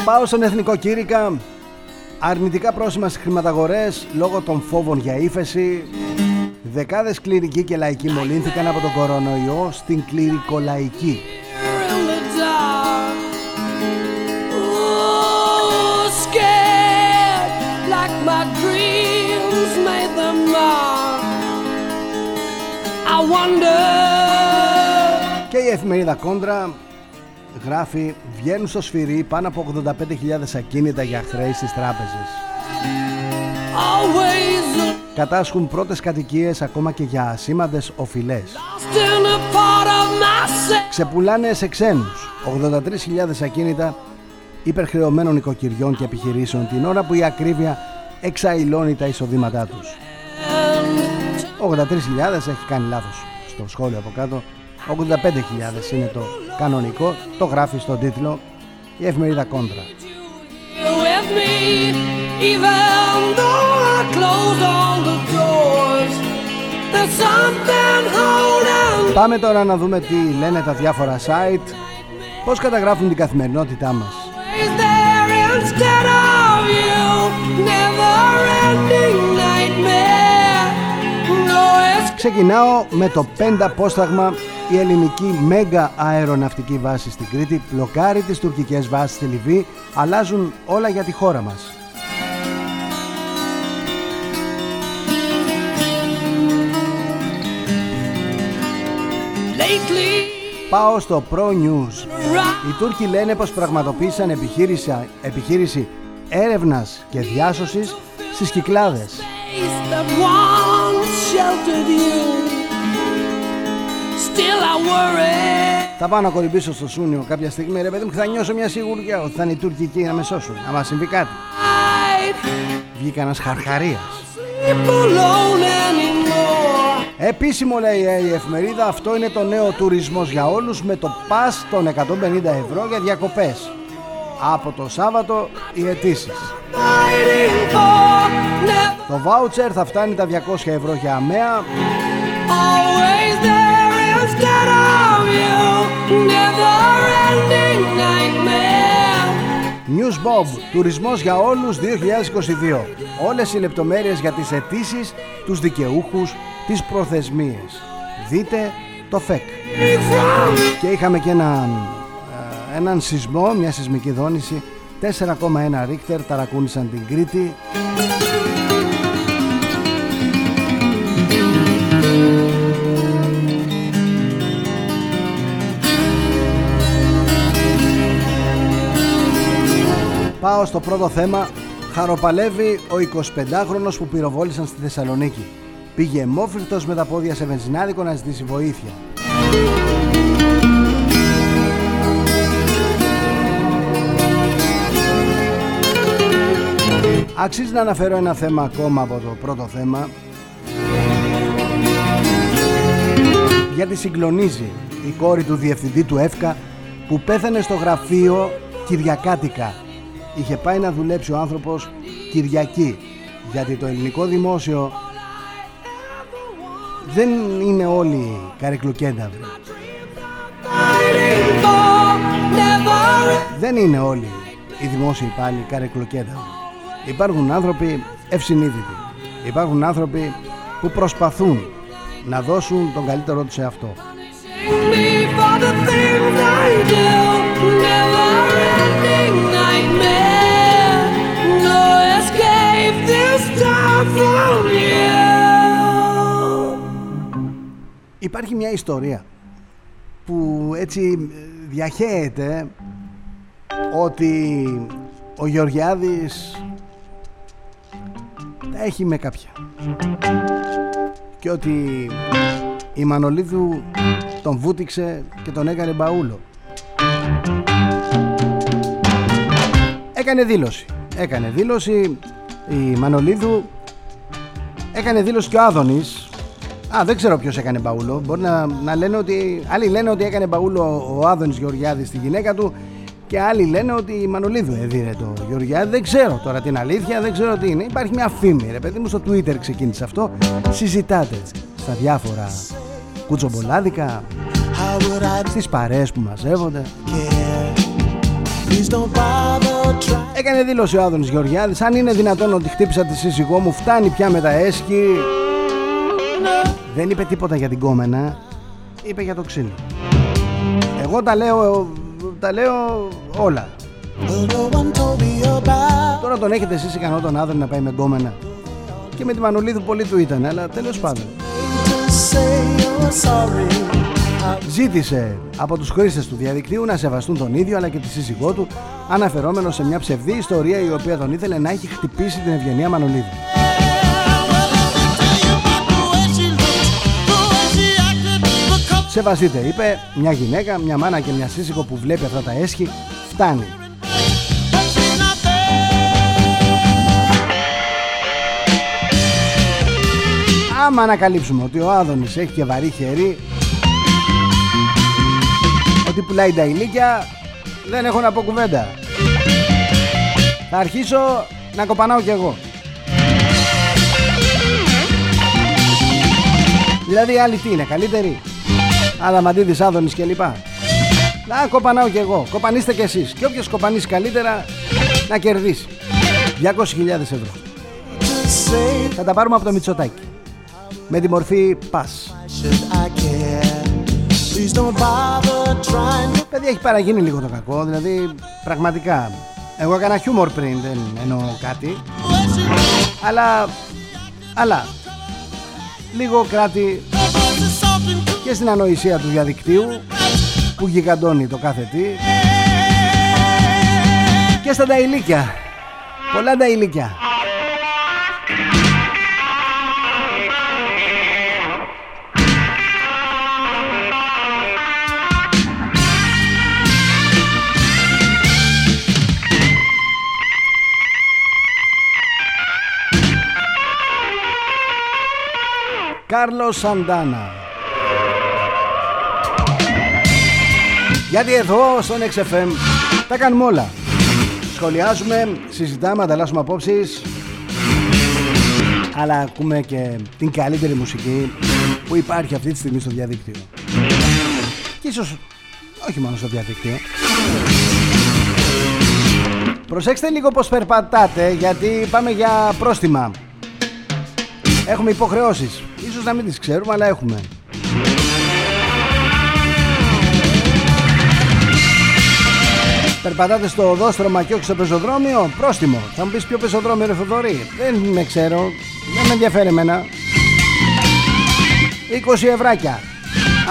Πάω στον Εθνικό Κήρυκα. Αρνητικά πρόσημα στις χρηματαγορές λόγω των φόβων για ύφεση. Δεκάδες κληρικοί και λαϊκοί μολύνθηκαν από τον κορονοϊό στην κληρικολαϊκή. Και η εφημερίδα Κόντρα γράφει, βγαίνουν στο σφυρί πάνω από ογδόντα πέντε χιλιάδες ακίνητα για χρέη στις τράπεζες. Always... Κατάσχουν πρώτες κατοικίες ακόμα και για ασήμαντες οφειλές. Ξεπουλάνε σε ξένους ογδόντα τρεις χιλιάδες ακίνητα υπερχρεωμένων νοικοκυριών και επιχειρήσεων, την ώρα που η ακρίβεια εξαϊλώνει τα εισοδήματά τους. ογδόντα τρεις χιλιάδες έχει κάνει λάθος στο σχόλιο από κάτω. ογδόντα πέντε χιλιάδες είναι το κανονικό, το γράφει στον τίτλο η εφημερίδα Κόντρα. Πάμε τώρα να δούμε τι λένε τα διάφορα site, πώς καταγράφουν την καθημερινότητά μας. Ξεκινάω με το πέντα απόσταγμα. Η ελληνική μέγα αεροναυτική βάση στην Κρήτη μπλοκάρει τις τουρκικές βάσεις στη Λιβύη. Αλλάζουν όλα για τη χώρα μας. Lately. Πάω στο Pro News. Οι Τούρκοι λένε πως πραγματοποίησαν επιχείρηση, επιχείρηση έρευνας και διάσωσης στις Κυκλάδες. Θα πάω να κορυμπήσω στο Σούνιο κάποια στιγμή, ρε παιδί μου, και θα νιώσω μια σιγουριά ότι θα είναι οι Τούρκοι εκεί να με σώσουν, να μας συμβεί κάτι. Βγήκα ένας χαρχαρίας. Επίσημο, λέει η εφημερίδα, αυτό είναι το νέο τουρισμός για όλους, με το πας των εκατόν πενήντα ευρώ για διακοπές. Από το Σάββατο οι αιτήσεις. Το βάουτσερ θα φτάνει τα διακόσια ευρώ για αμαία. News Bob, τουρισμός για όλους δύο χιλιάδες είκοσι δύο. Όλες οι λεπτομέρειες για τις αιτήσεις, τους δικαιούχους, τις προθεσμίες. Δείτε το εφ ε κ. Και είχαμε και ένα, ε, έναν σεισμό, μια σεισμική δόνηση, τέσσερα κόμμα ένα Ρίχτερ, ταρακούνησαν την Κρήτη. Πάω στο πρώτο θέμα. Χαροπαλεύει ο εικοσιπεντάχρονος που πυροβόλησαν στη Θεσσαλονίκη. Πήγε αιμόφλικτος με τα πόδια σε βενζινάδικο να ζητήσει βοήθεια. Αξίζει να αναφέρω ένα θέμα ακόμα από το πρώτο θέμα, γιατί συγκλονίζει η κόρη του διευθυντή του ΕΦΚΑ που πέθανε στο γραφείο κυριακάτικα. Είχε πάει να δουλέψει ο άνθρωπος Κυριακή, γιατί το ελληνικό δημόσιο δεν είναι όλοι καρικλουκένταυροι. Δεν είναι όλοι οι δημόσιοι υπάλληλοι καρικλουκένταυροι. Υπάρχουν άνθρωποι ευσυνείδητοι. Υπάρχουν άνθρωποι που προσπαθούν να δώσουν τον καλύτερό τους σε αυτό. Υπάρχει μια ιστορία που έτσι διαχέεται ότι ο Γεωργιάδης τα έχει με κάποια και ότι η Μανολίδου τον βούτυξε και τον έκανε μπαούλο. Έκανε δήλωση, έκανε δήλωση η Μανολίδου, έκανε δήλωση και ο Άδωνης. Α, δεν ξέρω ποιος έκανε μπαούλο. Μπορεί να, να λένε ότι... Άλλοι λένε ότι έκανε μπαούλο ο Άδωνης Γεωργιάδης στη γυναίκα του και άλλοι λένε ότι η Μανολίδου έδινε το Γεωργιάδη. Δεν ξέρω τώρα την αλήθεια, δεν ξέρω τι είναι. Υπάρχει μια φήμη, ρε παιδί μου, στο Twitter ξεκίνησε αυτό. Συζητάτε στα διάφορα κουτσομπολάδικα, στις παρέες που μαζεύονται. Έκανε δήλωση ο Άδωνης Γεωργιάδης. Αν είναι δυνατόν ότι χτύπησα τη σύζυγό μου, φτάνει πια με τα έσχη. Δεν είπε τίποτα για την κόμενα, είπε για το ξύλο. Εγώ τα λέω, τα λέω όλα. Τώρα τον έχετε εσείς ικανό τον Άδωνη να πάει με κόμενα? Και με τη Μανολίδου πολύ του ήταν, αλλά τέλος πάντων. Ζήτησε από τους χρήστες του διαδικτύου να σεβαστούν τον ίδιο αλλά και τη σύζυγό του, αναφερόμενο σε μια ψευδή ιστορία η οποία τον ήθελε να έχει χτυπήσει την Ευγενία Μανολίδου. Σεβαστείτε, είπε, μια γυναίκα, μια μάνα και μια σύζυγο που βλέπει αυτά τα έσχη, φτάνει. Άμα ανακαλύψουμε ότι ο Άδωνης έχει και βαρύ χέρι, ότι πουλάει τα ηλίκια, δεν έχω να πω κουβέντα. Θα αρχίσω να κοπανάω κι εγώ. Δηλαδή οι άλλοι τι είναι, καλύτεροι? Αδαμαντίδης, Άδωνης και λοιπά. Να κοπανάω κι εγώ, κοπανίστε κι εσείς. Και όποιος κοπανίσει καλύτερα να κερδίσει. διακόσιες χιλιάδες ευρώ. Θα τα πάρουμε από το Μητσοτάκι με τη μορφή πας. Παιδιά, έχει παραγίνει λίγο το κακό. Δηλαδή πραγματικά, εγώ έκανα χιούμορ πριν, δεν εννοώ κάτι, αλλά, αλλά λίγο κράτη και στην ανοησία του διαδικτύου που γιγαντώνει το κάθε τι, και στα νταηλίκια, πολλά νταηλίκια. Κάρλος Σαντάνα. Γιατί εδώ στον εξ εφ εμ τα κάνουμε όλα. Σχολιάζουμε, συζητάμε, ανταλλάσσουμε απόψεις, αλλά ακούμε και την καλύτερη μουσική που υπάρχει αυτή τη στιγμή στο διαδίκτυο. και ίσως όχι μόνο στο διαδίκτυο. Προσέξτε λίγο πως περπατάτε, γιατί πάμε για πρόστιμα. Έχουμε υποχρεώσεις. Ίσως να μην τις ξέρουμε, αλλά έχουμε. Περπατάτε στο οδόστρωμα και όχι στο πεζοδρόμιο, πρόστιμο. Θα μου πεις ποιο πεζοδρόμιο, ρε Θοδωρή? Δεν με ξέρω, δεν με ενδιαφέρει εμένα. είκοσι ευράκια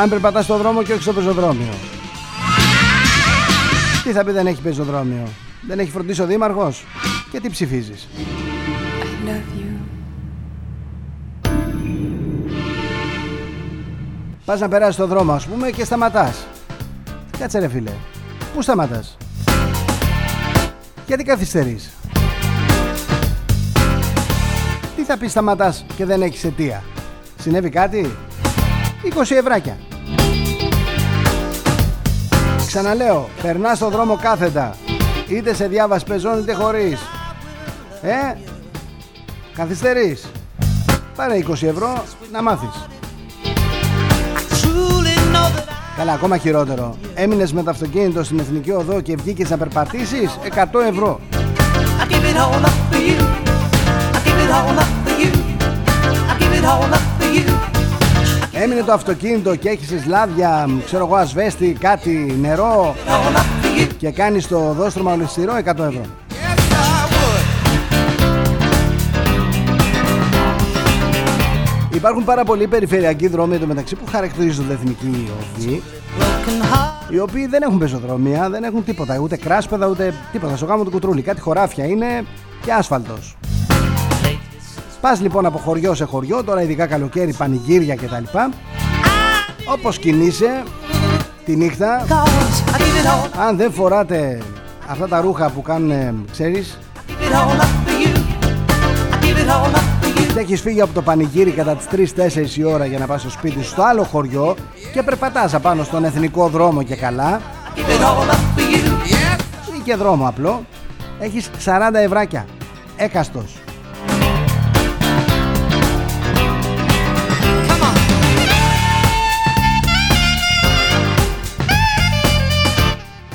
αν περπατάς στο δρόμο και όχι στο πεζοδρόμιο. Τι θα πει, δεν έχει πεζοδρόμιο? Δεν έχει φροντίσει ο δήμαρχος? Και τι ψηφίζεις? I love you. Πας να περάσεις στο δρόμο, ας πούμε, και σταματάς. Κάτσε ρε φίλε, πού σταματάς? Γιατί καθυστερείς? Τι θα πεις σταματάς και δεν έχεις αιτία? Συνέβη κάτι? είκοσι ευράκια. Ξαναλέω, περνάς στον δρόμο κάθετα, είτε σε διάβαση πεζών είτε χωρίς. Ε, καθυστερείς. Πάρε είκοσι ευρώ να μάθεις. Καλά, ακόμα χειρότερο. Έμεινες με το αυτοκίνητο στην Εθνική Οδό και βγήκες να περπατήσεις, εκατό ευρώ. Έμεινε το αυτοκίνητο και έχεις σλάβια, ξέρω εγώ, ασβέστη, κάτι νερό και κάνεις το οδόστρωμα ολισθηρό, εκατό ευρώ. Υπάρχουν πάρα πολλοί περιφερειακοί δρόμοι εντωμεταξύ που χαρακτηρίζονται εθνική οδοί, οι οποίοι δεν έχουν πεζοδρομία, δεν έχουν τίποτα, ούτε κράσπεδα, ούτε τίποτα. Στο γάμο του κουτρούλι, κάτι χωράφια είναι και άσφαλτος. Πας λοιπόν από χωριό σε χωριό, τώρα ειδικά καλοκαίρι, πανηγύρια κτλ. Όπως κινείσαι τη νύχτα, αν δεν φοράτε αυτά τα ρούχα που κάνουν, ξέρεις, και έχεις φύγει από το πανηγύρι κατά τις τρεις τέσσερις η ώρα για να πας στο σπίτι σου στο άλλο χωριό και περπατάς απάνω στον εθνικό δρόμο και καλά, ή και δρόμο απλό, έχεις σαράντα ευράκια, έκαστος.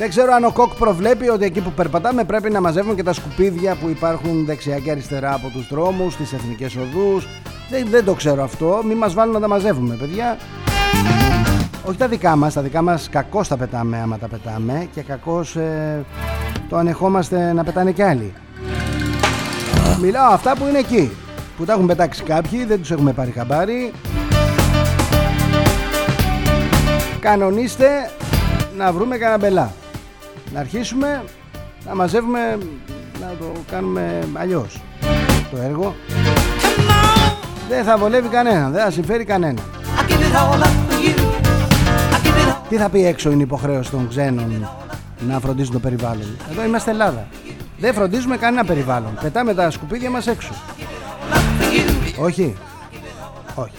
Δεν ξέρω αν ο Κοκ προβλέπει ότι εκεί που περπατάμε πρέπει να μαζεύουμε και τα σκουπίδια που υπάρχουν δεξιά και αριστερά από τους δρόμους, τις εθνικές οδούς. Δεν, δεν το ξέρω αυτό. Μην μας βάλουν να τα μαζεύουμε, παιδιά. Όχι τα δικά μας. Τα δικά μας κακώς τα πετάμε άμα τα πετάμε και κακώς ε, το ανεχόμαστε να πετάνε κι άλλοι. Μιλάω αυτά που είναι εκεί. Που τα έχουν πετάξει κάποιοι, δεν τους έχουμε πάρει χαμπάρι. Κανονίστε να βρούμε καναμπελά. Να αρχίσουμε να μαζεύουμε, να το κάνουμε αλλιώς το έργο. Δεν θα βολεύει κανένα, δεν θα συμφέρει κανένα. Τι θα πει έξω είναι υποχρέωση των ξένων να φροντίζουν το περιβάλλον? Εδώ είμαστε Ελλάδα. Δεν φροντίζουμε κανένα περιβάλλον. Πετάμε τα σκουπίδια μας έξω. Όχι. Όχι.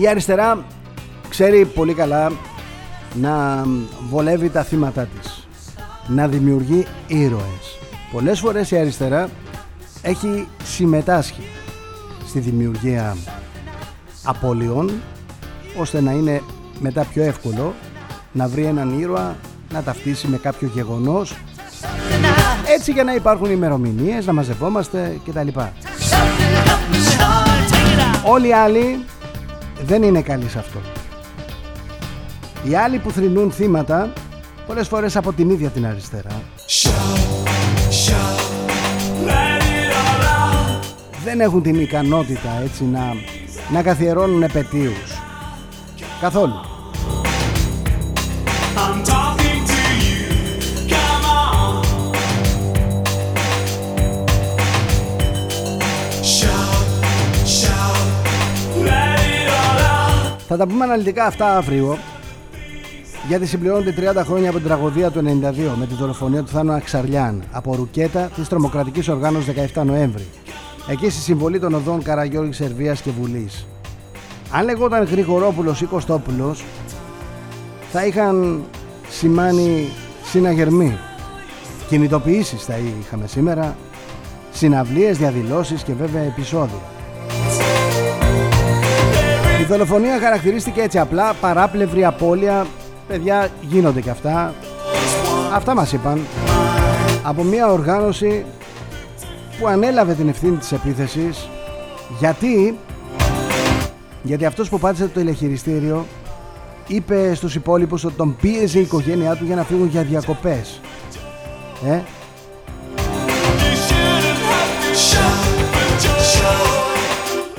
Η αριστερά ξέρει πολύ καλά να βολεύει τα θύματα της, να δημιουργεί ήρωες. Πολλές φορές η αριστερά έχει συμμετάσχει στη δημιουργία απολειών, ώστε να είναι μετά πιο εύκολο να βρει έναν ήρωα, να ταυτίσει με κάποιο γεγονός, έτσι για να υπάρχουν ημερομηνίες, να μαζευόμαστε κτλ. Όλοι οι άλλοι δεν είναι καλή σε αυτό. Οι άλλοι που θρηνούν θύματα πολλές φορές από την ίδια την αριστερά show, show, δεν έχουν την ικανότητα έτσι να, να καθιερώνουν επαιτίους καθόλου. Θα τα πούμε αναλυτικά αυτά αύριο. Γιατί συμπληρώνονται τριάντα χρόνια από την τραγωδία του ενενήντα δύο με τη δολοφονία του Θάνου Αξαριάν από ρουκέτα της τρομοκρατικής οργάνωσης δεκαεφτά Νοέμβρη. Εκεί στη συμβολή των οδών Καραγιώργης Σερβίας και Βουλής. Αν λεγόταν Γρηγορόπουλος ή Κωστόπουλος, θα είχαν σημάνει συναγερμή. Κινητοποιήσεις θα είχαμε σήμερα, συναυλίες, διαδηλώσεις και βέβαια επεισόδια. Η δολοφονία χαρακτηρίστηκε έτσι απλά, παράπλευρη απώλεια. Παιδιά, γίνονται και αυτά. Αυτά μας είπαν. Από μια οργάνωση που ανέλαβε την ευθύνη της επίθεσης. Γιατί Γιατί αυτός που πάτησε το τηλεχειριστήριο είπε στους υπόλοιπους ότι τον πίεζε η οικογένειά του για να φύγουν για διακοπές. Ε?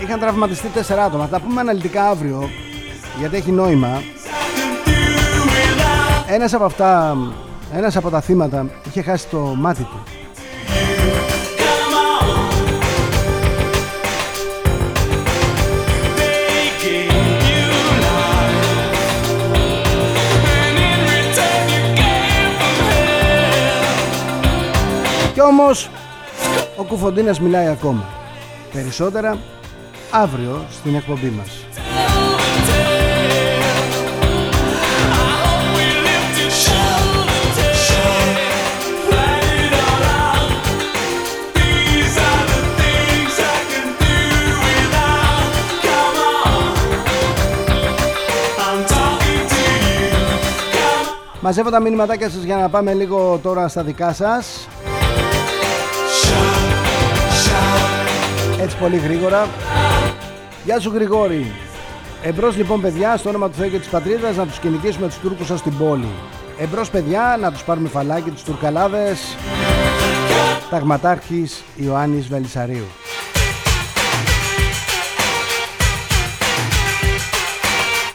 Είχαν τραυματιστεί τέσσερα άτομα. Θα τα πούμε αναλυτικά αύριο, γιατί έχει νόημα. Ένας από αυτά, ένας από τα θύματα είχε χάσει το μάτι του. Κι όμως ο Κουφοντίνας μιλάει ακόμα. Περισσότερα αύριο στην εκπομπή μας. Μαζεύω τα μηνυματάκια σας για να πάμε λίγο τώρα στα δικά σας. Έτσι πολύ γρήγορα. Γεια σου Γρηγόρη. Εμπρός λοιπόν παιδιά, στο όνομα του Θεού και της Πατρίδας, να τους κυνηγήσουμε τους Τούρκους ως την πόλη. Εμπρός παιδιά, να τους πάρουμε φαλάκι τους Τουρκαλάδες. Ταγματάρχης Ιωάννης Βελισσαρίου.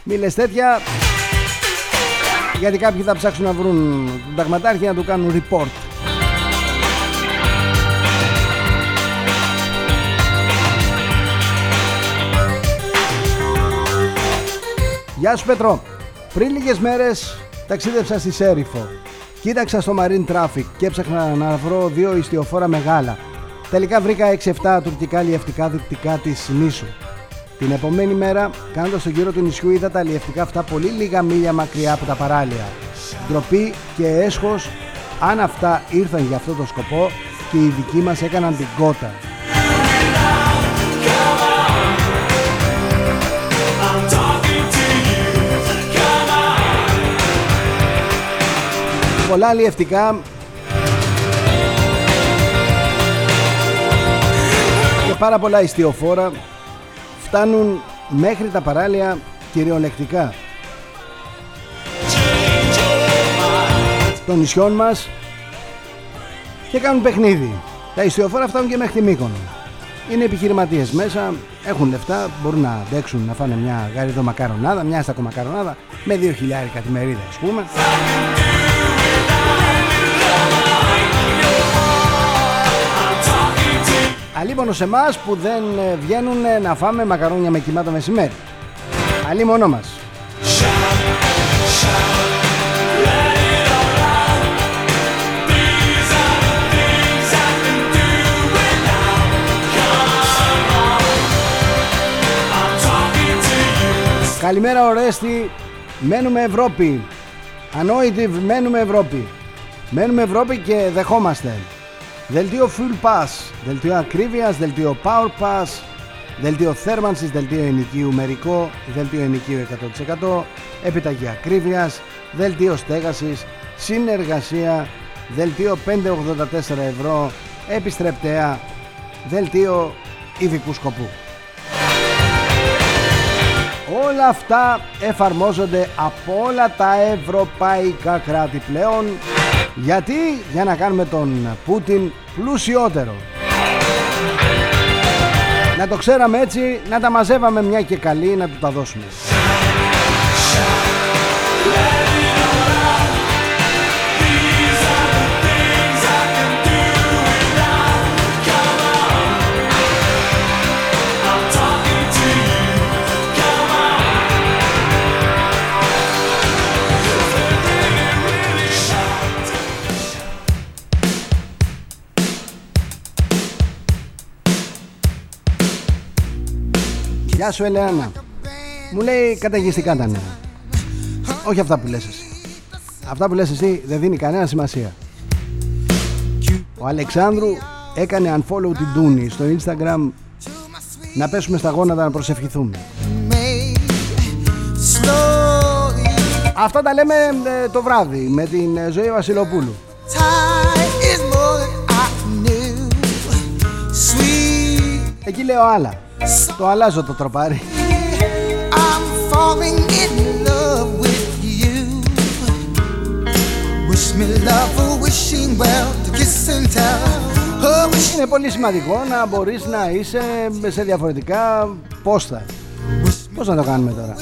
Μη λες τέτοια, γιατί κάποιοι θα ψάξουν να βρουν τον ταγματάρχη να του κάνουν report. Γεια σου Πέτρο. Πριν λίγες μέρες ταξίδευσα στη Σέριφο. Κοίταξα στο Marine Traffic και έψαχνα να βρω δύο ιστιοφόρα μεγάλα. Τελικά βρήκα έξι εφτά τουρκικά λιευτικά δυτικά της νήσου. Την επόμενη μέρα, κάνοντας τον γύρο του νησιού, είδα τα λιευτικά αυτά πολύ λίγα μίλια μακριά από τα παράλια. Ντροπή και έσχος, αν αυτά ήρθαν για αυτό το σκοπό και οι δικοί μας έκαναν την κότα. Πολλά λιευτικά και πάρα πολλά ιστιοφόρα φτάνουν μέχρι τα παράλια κυριολεκτικά των νησιών μας και κάνουν παιχνίδι. Τα ιστιοφόρα φτάνουν και μέχρι τη Μύκονο. Είναι επιχειρηματίες μέσα, έχουν λεφτά, μπορούν να αντέξουν να φάνε μια γαριδο μακαρονάδα, μια στακομακαρονάδα με δύο χιλιάρικα τη μερίδα ας πούμε. Αλίμονο σε εμάς που δεν βγαίνουν να φάμε μακαρόνια με κοιμά το μεσημέρι. Αλίμονο μας. Καλημέρα Ορέστη, μένουμε Ευρώπη. Ανόητη, μένουμε Ευρώπη. Μένουμε Ευρώπη και δεχόμαστε. Δελτίο Fuel Pass, δελτίο ακρίβειας, δελτίο Power Pass, δελτίο θέρμανσης, δελτίο ενοικίου μερικό, δελτίο ενοικίου εκατό τοις εκατό, επιταγή ακρίβειας, δελτίο στέγασης, συνεργασία, δελτίο πέντε ογδόντα τέσσερα ευρώ, επιστρεπτέα, δελτίο ειδικού σκοπού. Όλα αυτά εφαρμόζονται από όλα τα ευρωπαϊκά κράτη πλέον. Γιατί? Για να κάνουμε τον Πούτιν πλουσιότερο. Να το ξέραμε έτσι, να τα μαζεύαμε μια και καλή, να του τα δώσουμε. Γεια σου Ελεάνα. Μου λέει καταιγιστικά τα νέα. Όχι αυτά που λες εσύ. Αυτά που λες εσύ δεν δίνει κανένα σημασία. Ο Αλεξάνδρου έκανε unfollow την Τούνη στο Instagram. Να πέσουμε στα γόνατα να προσευχηθούμε. Αυτά τα λέμε ε, το βράδυ με την ε, Ζωή Βασιλοπούλου. Εκεί λέω άλλα. Το αλλάζω το τροπάρι. Είναι πολύ σημαντικό να μπορείς να είσαι σε διαφορετικά πόστα. Πώς να το κάνουμε τώρα?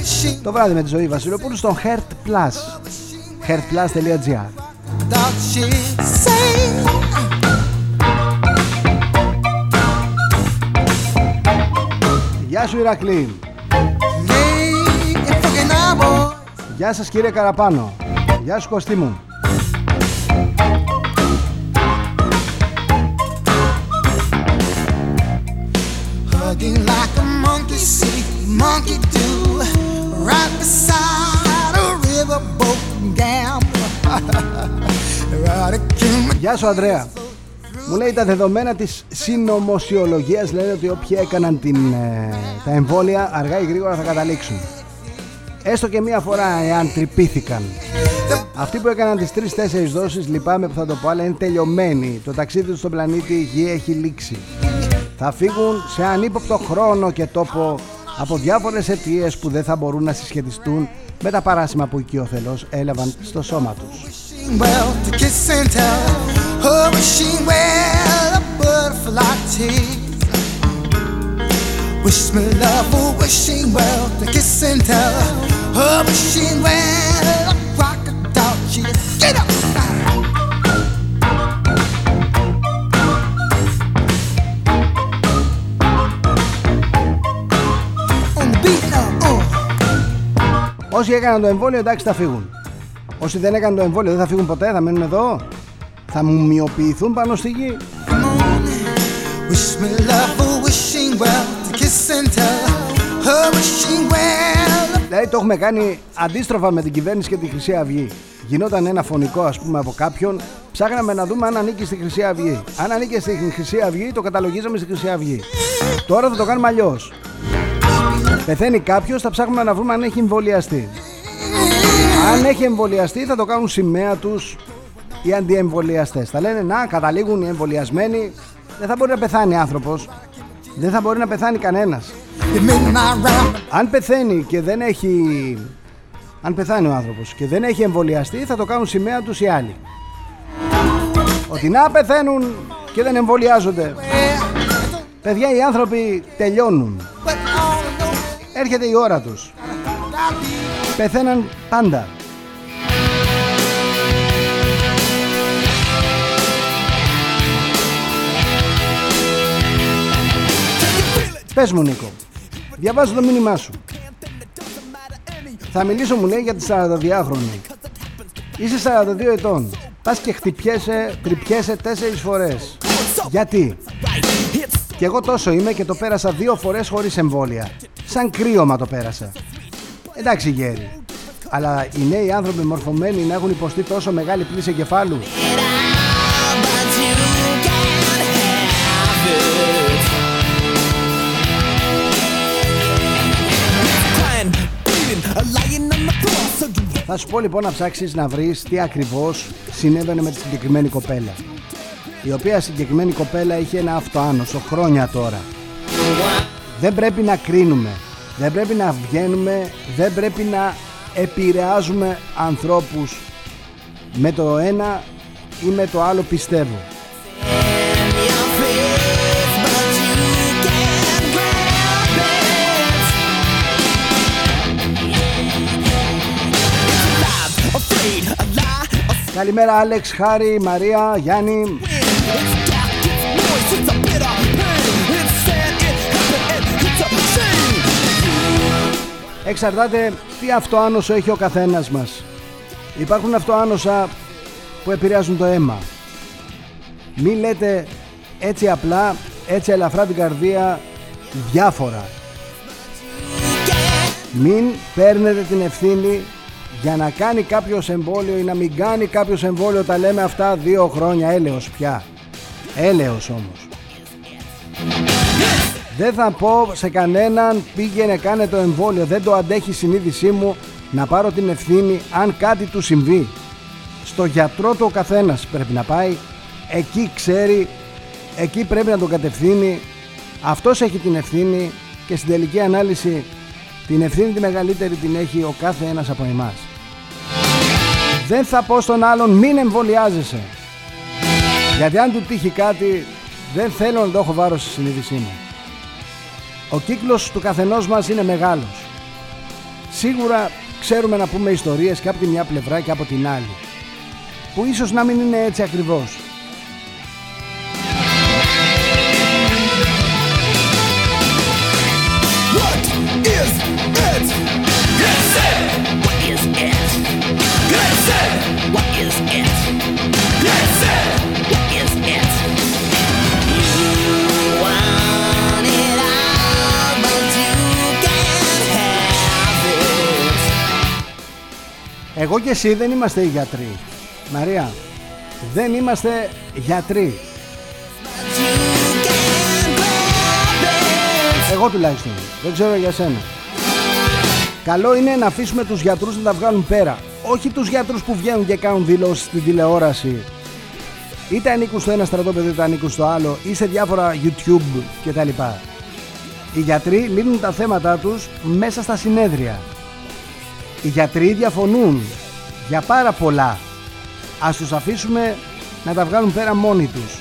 Το βράδυ με τη Ζωή Βασιλοπούλου στο Heart Plus. heart plus dot gr. Γεια σου Ηρακλή. Γεια σας κύριε Καραπάνο. Γεια σου Κωστή μου. Like a monkey see, monkey do, right beside a riverboat gamble. Γεια σου Ανδρέα. Μου λέει τα δεδομένα της συνωμοσιολογίας λένε ότι όποιοι έκαναν την, ε, τα εμβόλια αργά ή γρήγορα θα καταλήξουν. Έστω και μία φορά εάν τρυπήθηκαν. Αυτοί που έκαναν τις τρεις τέσσερις δόσεις, λυπάμαι που θα το πω, αλλά είναι τελειωμένοι. Το ταξίδι του στον πλανήτη Γη έχει λήξει. Θα φύγουν σε ανύποπτο χρόνο και τόπο από διάφορες αιτίες που δεν θα μπορούν να συσχετιστούν με τα παράσημα που οικειοθελώς έλαβαν στο σώμα τους. Όσοι έκαναν το εμβόλιο, εντάξει, θα φύγουν. Όσοι δεν έκαναν το εμβόλιο, δεν θα φύγουν ποτέ, θα μένουν εδώ. Θα μουμιοποιηθούν πάνω στη γη. Δηλαδή το έχουμε κάνει αντίστροφα με την κυβέρνηση και τη Χρυσή Αυγή. Γινόταν ένα φωνικό, ας πούμε, από κάποιον. Ψάχναμε να δούμε αν ανήκει στη Χρυσή Αυγή. Αν ανήκε στη Χρυσή Αυγή, το καταλογίζαμε στη Χρυσή Αυγή. Τώρα θα το κάνουμε αλλιώς. Πεθαίνει κάποιος, θα ψάχνουμε να βρούμε αν έχει εμβολιαστεί. Αν έχει εμβολιαστεί θα το κάνουν σημαία τους οι αντιεμβολιαστές. Θα λένε να καταλήγουν οι εμβολιασμένοι. Δεν θα μπορεί να πεθάνει άνθρωπος. Δεν θα μπορεί να πεθάνει κανένας. Αν πεθαίνει και δεν έχει... Αν πεθάνει ο άνθρωπος και δεν έχει εμβολιαστεί, θα το κάνουν σημαία τους οι άλλοι. Ότι να πεθαίνουν και δεν εμβολιάζονται. Παιδιά, οι άνθρωποι τελειώνουν. Έρχεται η ώρα τους. Πεθαίναν πάντα. Πες μου Νίκο, διαβάζω το μήνυμά σου. Θα μιλήσω, μου λέει, για τη σαρανταδυάχρονη. Είσαι σαράντα δύο ετών. Πας και χτυπιέσαι, τρυπιέσαι τέσσερις φορές. Γιατί? Και εγώ τόσο είμαι και το πέρασα δύο φορές χωρίς εμβόλια. Σαν κρύωμα το πέρασα. Εντάξει γέροι, αλλά οι νέοι άνθρωποι μορφωμένοι να έχουν υποστεί τόσο μεγάλη πλήση εγκεφάλου. Θα σου πω λοιπόν να ψάξεις να βρεις τι ακριβώς συνέβαινε με τη συγκεκριμένη κοπέλα. Η οποία συγκεκριμένη κοπέλα είχε ένα αυτοάνωσο χρόνια τώρα. Δεν πρέπει να κρίνουμε, δεν πρέπει να βγαίνουμε, δεν πρέπει να επηρεάζουμε ανθρώπους με το ένα ή με το άλλο πιστεύω. Καλημέρα Άλεξ, Χάρη, Μαρία, Γιάννη. Εξαρτάται τι αυτοάνωσο έχει ο καθένας μας. Υπάρχουν αυτοάνοσα που επηρεάζουν το αίμα. Μη λέτε έτσι απλά, έτσι ελαφρά την καρδία διάφορα. Μην παίρνετε την ευθύνη για να κάνει κάποιος εμβόλιο ή να μην κάνει κάποιος εμβόλιο. Τα λέμε αυτά δύο χρόνια έλεος πια. Έλεος όμως. Δεν θα πω σε κανέναν πήγαινε κάνε το εμβόλιο. Δεν το αντέχει η συνείδησή μου να πάρω την ευθύνη αν κάτι του συμβεί. Στο γιατρό του ο καθένας πρέπει να πάει. Εκεί ξέρει, εκεί πρέπει να τον κατευθύνει. Αυτός έχει την ευθύνη και στην τελική ανάλυση την ευθύνη τη μεγαλύτερη την έχει ο κάθε ένας από εμάς. Δεν θα πω στον άλλον μην εμβολιάζεσαι, γιατί αν του τύχει κάτι δεν θέλω να το έχω βάρος στη συνείδησή μου. Ο κύκλος του καθενός μας είναι μεγάλος. Σίγουρα ξέρουμε να πούμε ιστορίες και από τη μια πλευρά και από την άλλη, που ίσως να μην είναι έτσι ακριβώς. Εγώ και εσύ δεν είμαστε γιατροί, Μαρία. Δεν είμαστε γιατροί. Εγώ τουλάχιστον. Δεν ξέρω για σένα. Καλό είναι να αφήσουμε τους γιατρούς να τα βγάλουν πέρα. Όχι τους γιατρούς που βγαίνουν και κάνουν δηλώσεις στην τηλεόραση. Είτε ανήκουν στο ένα στρατόπεδο είτε ανήκουν στο άλλο ή σε διάφορα YouTube κτλ. Οι γιατροί λύνουν τα θέματα τους μέσα στα συνέδρια. Οι γιατροί διαφωνούν για πάρα πολλά. Ας τους αφήσουμε να τα βγάλουν πέρα μόνοι τους.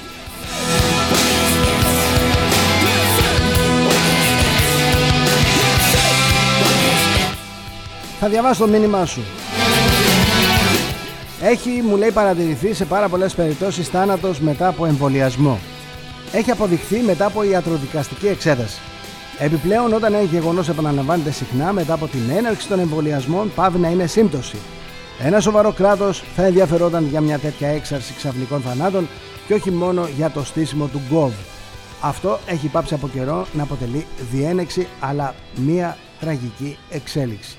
Θα διαβάσω το μήνυμά σου. Έχει, μου λέει, παρατηρηθεί σε πάρα πολλές περιπτώσεις θάνατος μετά από εμβολιασμό. Έχει αποδειχθεί μετά από ιατροδικαστική εξέταση. Επιπλέον, όταν ένα γεγονός επαναλαμβάνεται συχνά μετά από την έναρξη των εμβολιασμών, πάβει να είναι σύμπτωση. Ένα σοβαρό κράτος θα ενδιαφερόταν για μια τέτοια έξαρση ξαφνικών θανάτων και όχι μόνο για το στήσιμο του γκοβ. Αυτό έχει πάψει από καιρό να αποτελεί διένεξη, αλλά μια τραγική εξέλιξη.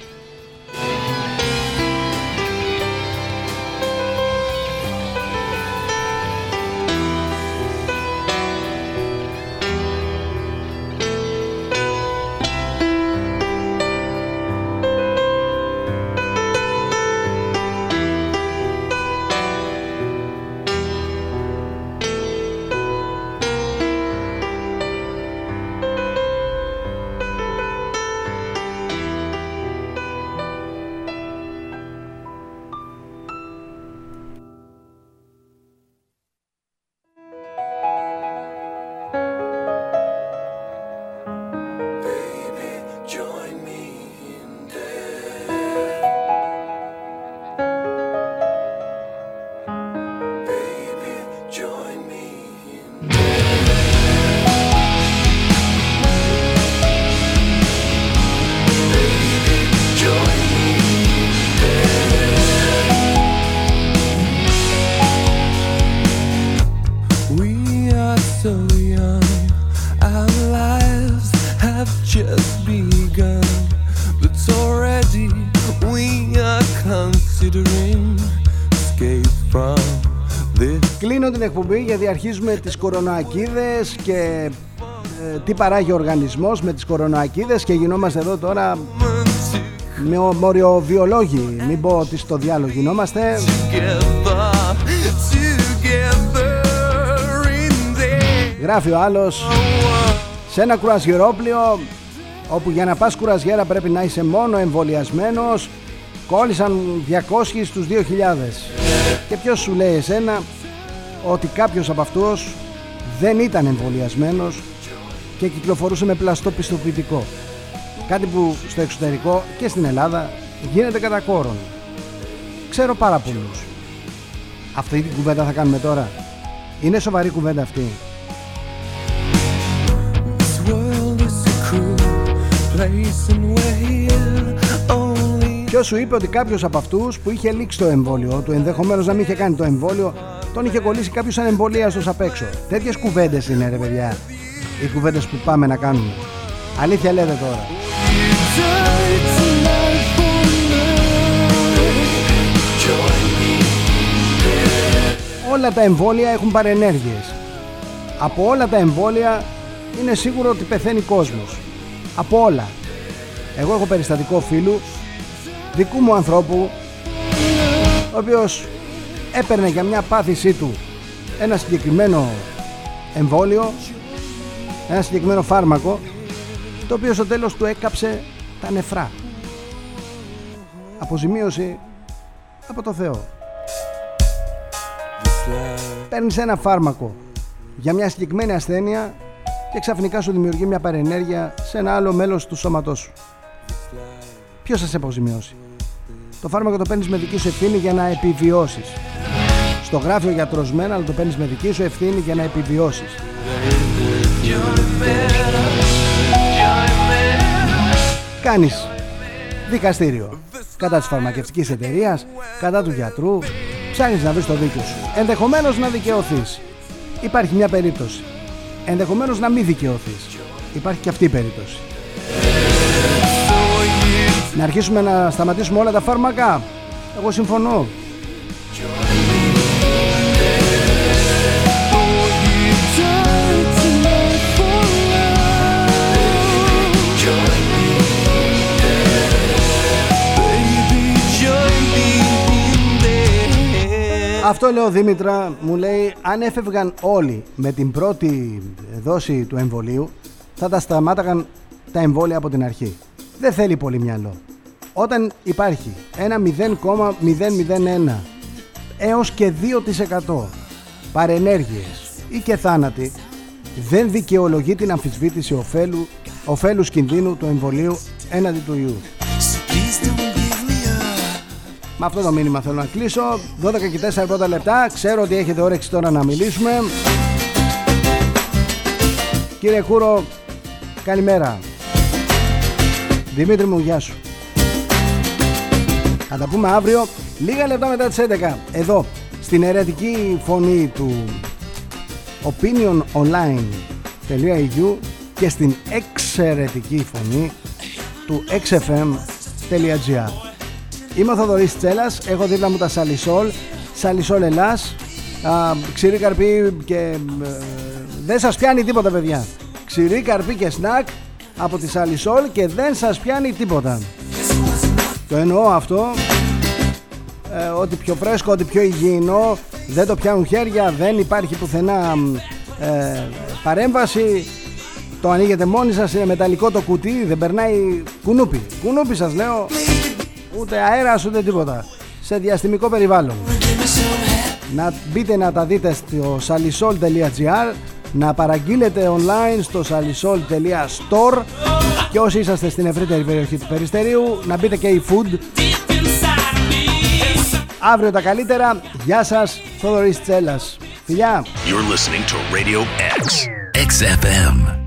Εκπομπή, γιατί αρχίζουμε τις κορονοακίδες και ε, τι παράγει ο οργανισμός με τις κορονοακίδες και γινόμαστε εδώ τώρα με μοριοβιολόγοι, μην πω ότι στο διάλογο γινόμαστε. Γράφει ο άλλος σε ένα κουρασγερόπλιο όπου για να πας κουρασγέρα πρέπει να είσαι μόνο εμβολιασμένος. Κόλλησαν διακόσιοι στους δύο χιλιάδες και ποιος σου λέει εσένα ότι κάποιος από αυτούς δεν ήταν εμβολιασμένος και κυκλοφορούσε με πλαστό πιστοποιητικό. Κάτι που στο εξωτερικό και στην Ελλάδα γίνεται κατά κόρον. Ξέρω πάρα πολλούς. Αυτή την κουβέντα θα κάνουμε τώρα. Είναι σοβαρή κουβέντα αυτή. Ποιος σου είπε ότι κάποιος από αυτούς που είχε λήξει το εμβόλιο του, ενδεχομένως να μην είχε κάνει το εμβόλιο, τον είχε κολλήσει κάποιος ανεμβολίαστος απ' έξω. Τέτοιες κουβέντες είναι, ρε παιδιά, οι κουβέντες που πάμε να κάνουμε. Αλήθεια λέτε τώρα. Όλα τα εμβόλια έχουν παρενέργειες. Από όλα τα εμβόλια είναι σίγουρο ότι πεθαίνει κόσμος. Από όλα. Εγώ έχω περιστατικό φίλου, δικού μου ανθρώπου, ο οποίος έπαιρνε για μια πάθησή του ένα συγκεκριμένο εμβόλιο, ένα συγκεκριμένο φάρμακο, το οποίο στο τέλος του έκαψε τα νεφρά. Αποζημίωση από το Θεό. Παίρνεις ένα φάρμακο για μια συγκεκριμένη ασθένεια και ξαφνικά σου δημιουργεί μια παρενέργεια σε ένα άλλο μέλος του σώματός σου. Ποιος θα σε αποζημιώσει? Το φάρμακο το παίρνεις με δική σου ευθύνη για να επιβιώσεις. Στο γράφει ο γιατρός μένα, αλλά το παίρνεις με δική σου ευθύνη για να επιβιώσεις. Κάνεις δικαστήριο κατά της φαρμακευτικής εταιρείας, κατά του γιατρού, ψάχνεις να βρεις το δίκιο σου. Ενδεχομένως να δικαιωθείς. Υπάρχει μια περίπτωση. Ενδεχομένως να μην δικαιωθείς. Υπάρχει και αυτή η περίπτωση. Να αρχίσουμε να σταματήσουμε όλα τα φάρμακα? Εγώ συμφωνώ. Αυτό λέω, Δήμητρα μου λέει, αν έφευγαν όλοι με την πρώτη δόση του εμβολίου, θα τα σταμάταγαν τα εμβόλια από την αρχή. Δεν θέλει πολύ μυαλό. Όταν υπάρχει ένα μηδέν κόμμα μηδέν μηδέν ένα έως και δύο τοις εκατό παρενέργειες ή και θάνατοι, δεν δικαιολογεί την αμφισβήτηση ωφέλου, ωφέλους κινδύνου του εμβολίου έναντι του ιού. Με αυτό το μήνυμα θέλω να κλείσω. Δώδεκα και τέσσερα πρώτα λεπτά. Ξέρω ότι έχετε όρεξη τώρα να μιλήσουμε. Κύριε Κούρο, καλημέρα. Δημήτρη μου, γεια σου. Θα τα πούμε αύριο, λίγα λεπτά μετά τις έντεκα, εδώ στην αιρετική φωνή του opiniononline.eu και στην εξαιρετική φωνή του εξ εφ εμ τελεία τζι άρ. Είμαι ο Θοδωρής Τσέλας, έχω δίπλα μου τα Salisol, Salisol Ελλάς, α, ξηρή καρπή και... Ε, δεν σας πιάνει τίποτα, παιδιά. Ξηρή καρπή και σνακ από τη Salisol και δεν σας πιάνει τίποτα. Το εννοώ αυτό, ε, ότι πιο φρέσκο, ότι πιο υγιεινό, δεν το πιάνουν χέρια, δεν υπάρχει πουθενά ε, παρέμβαση. Το ανοίγετε μόνοι σας, είναι μεταλλικό το κουτί, δεν περνάει κουνούπι. Κουνούπι σας λέω. Ούτε αέρας ούτε τίποτα. Σε διαστημικό περιβάλλον. Να μπείτε να τα δείτε στο salisol.gr, να παραγγείλετε online στο salisol.store και όσοι είσαστε στην ευρύτερη περιοχή του Περιστερίου να μπείτε και e-food. Αύριο τα καλύτερα. Γεια σας, Θοδωρής Τσέλας. Φιλιά. You're listening to Radio X. X F M.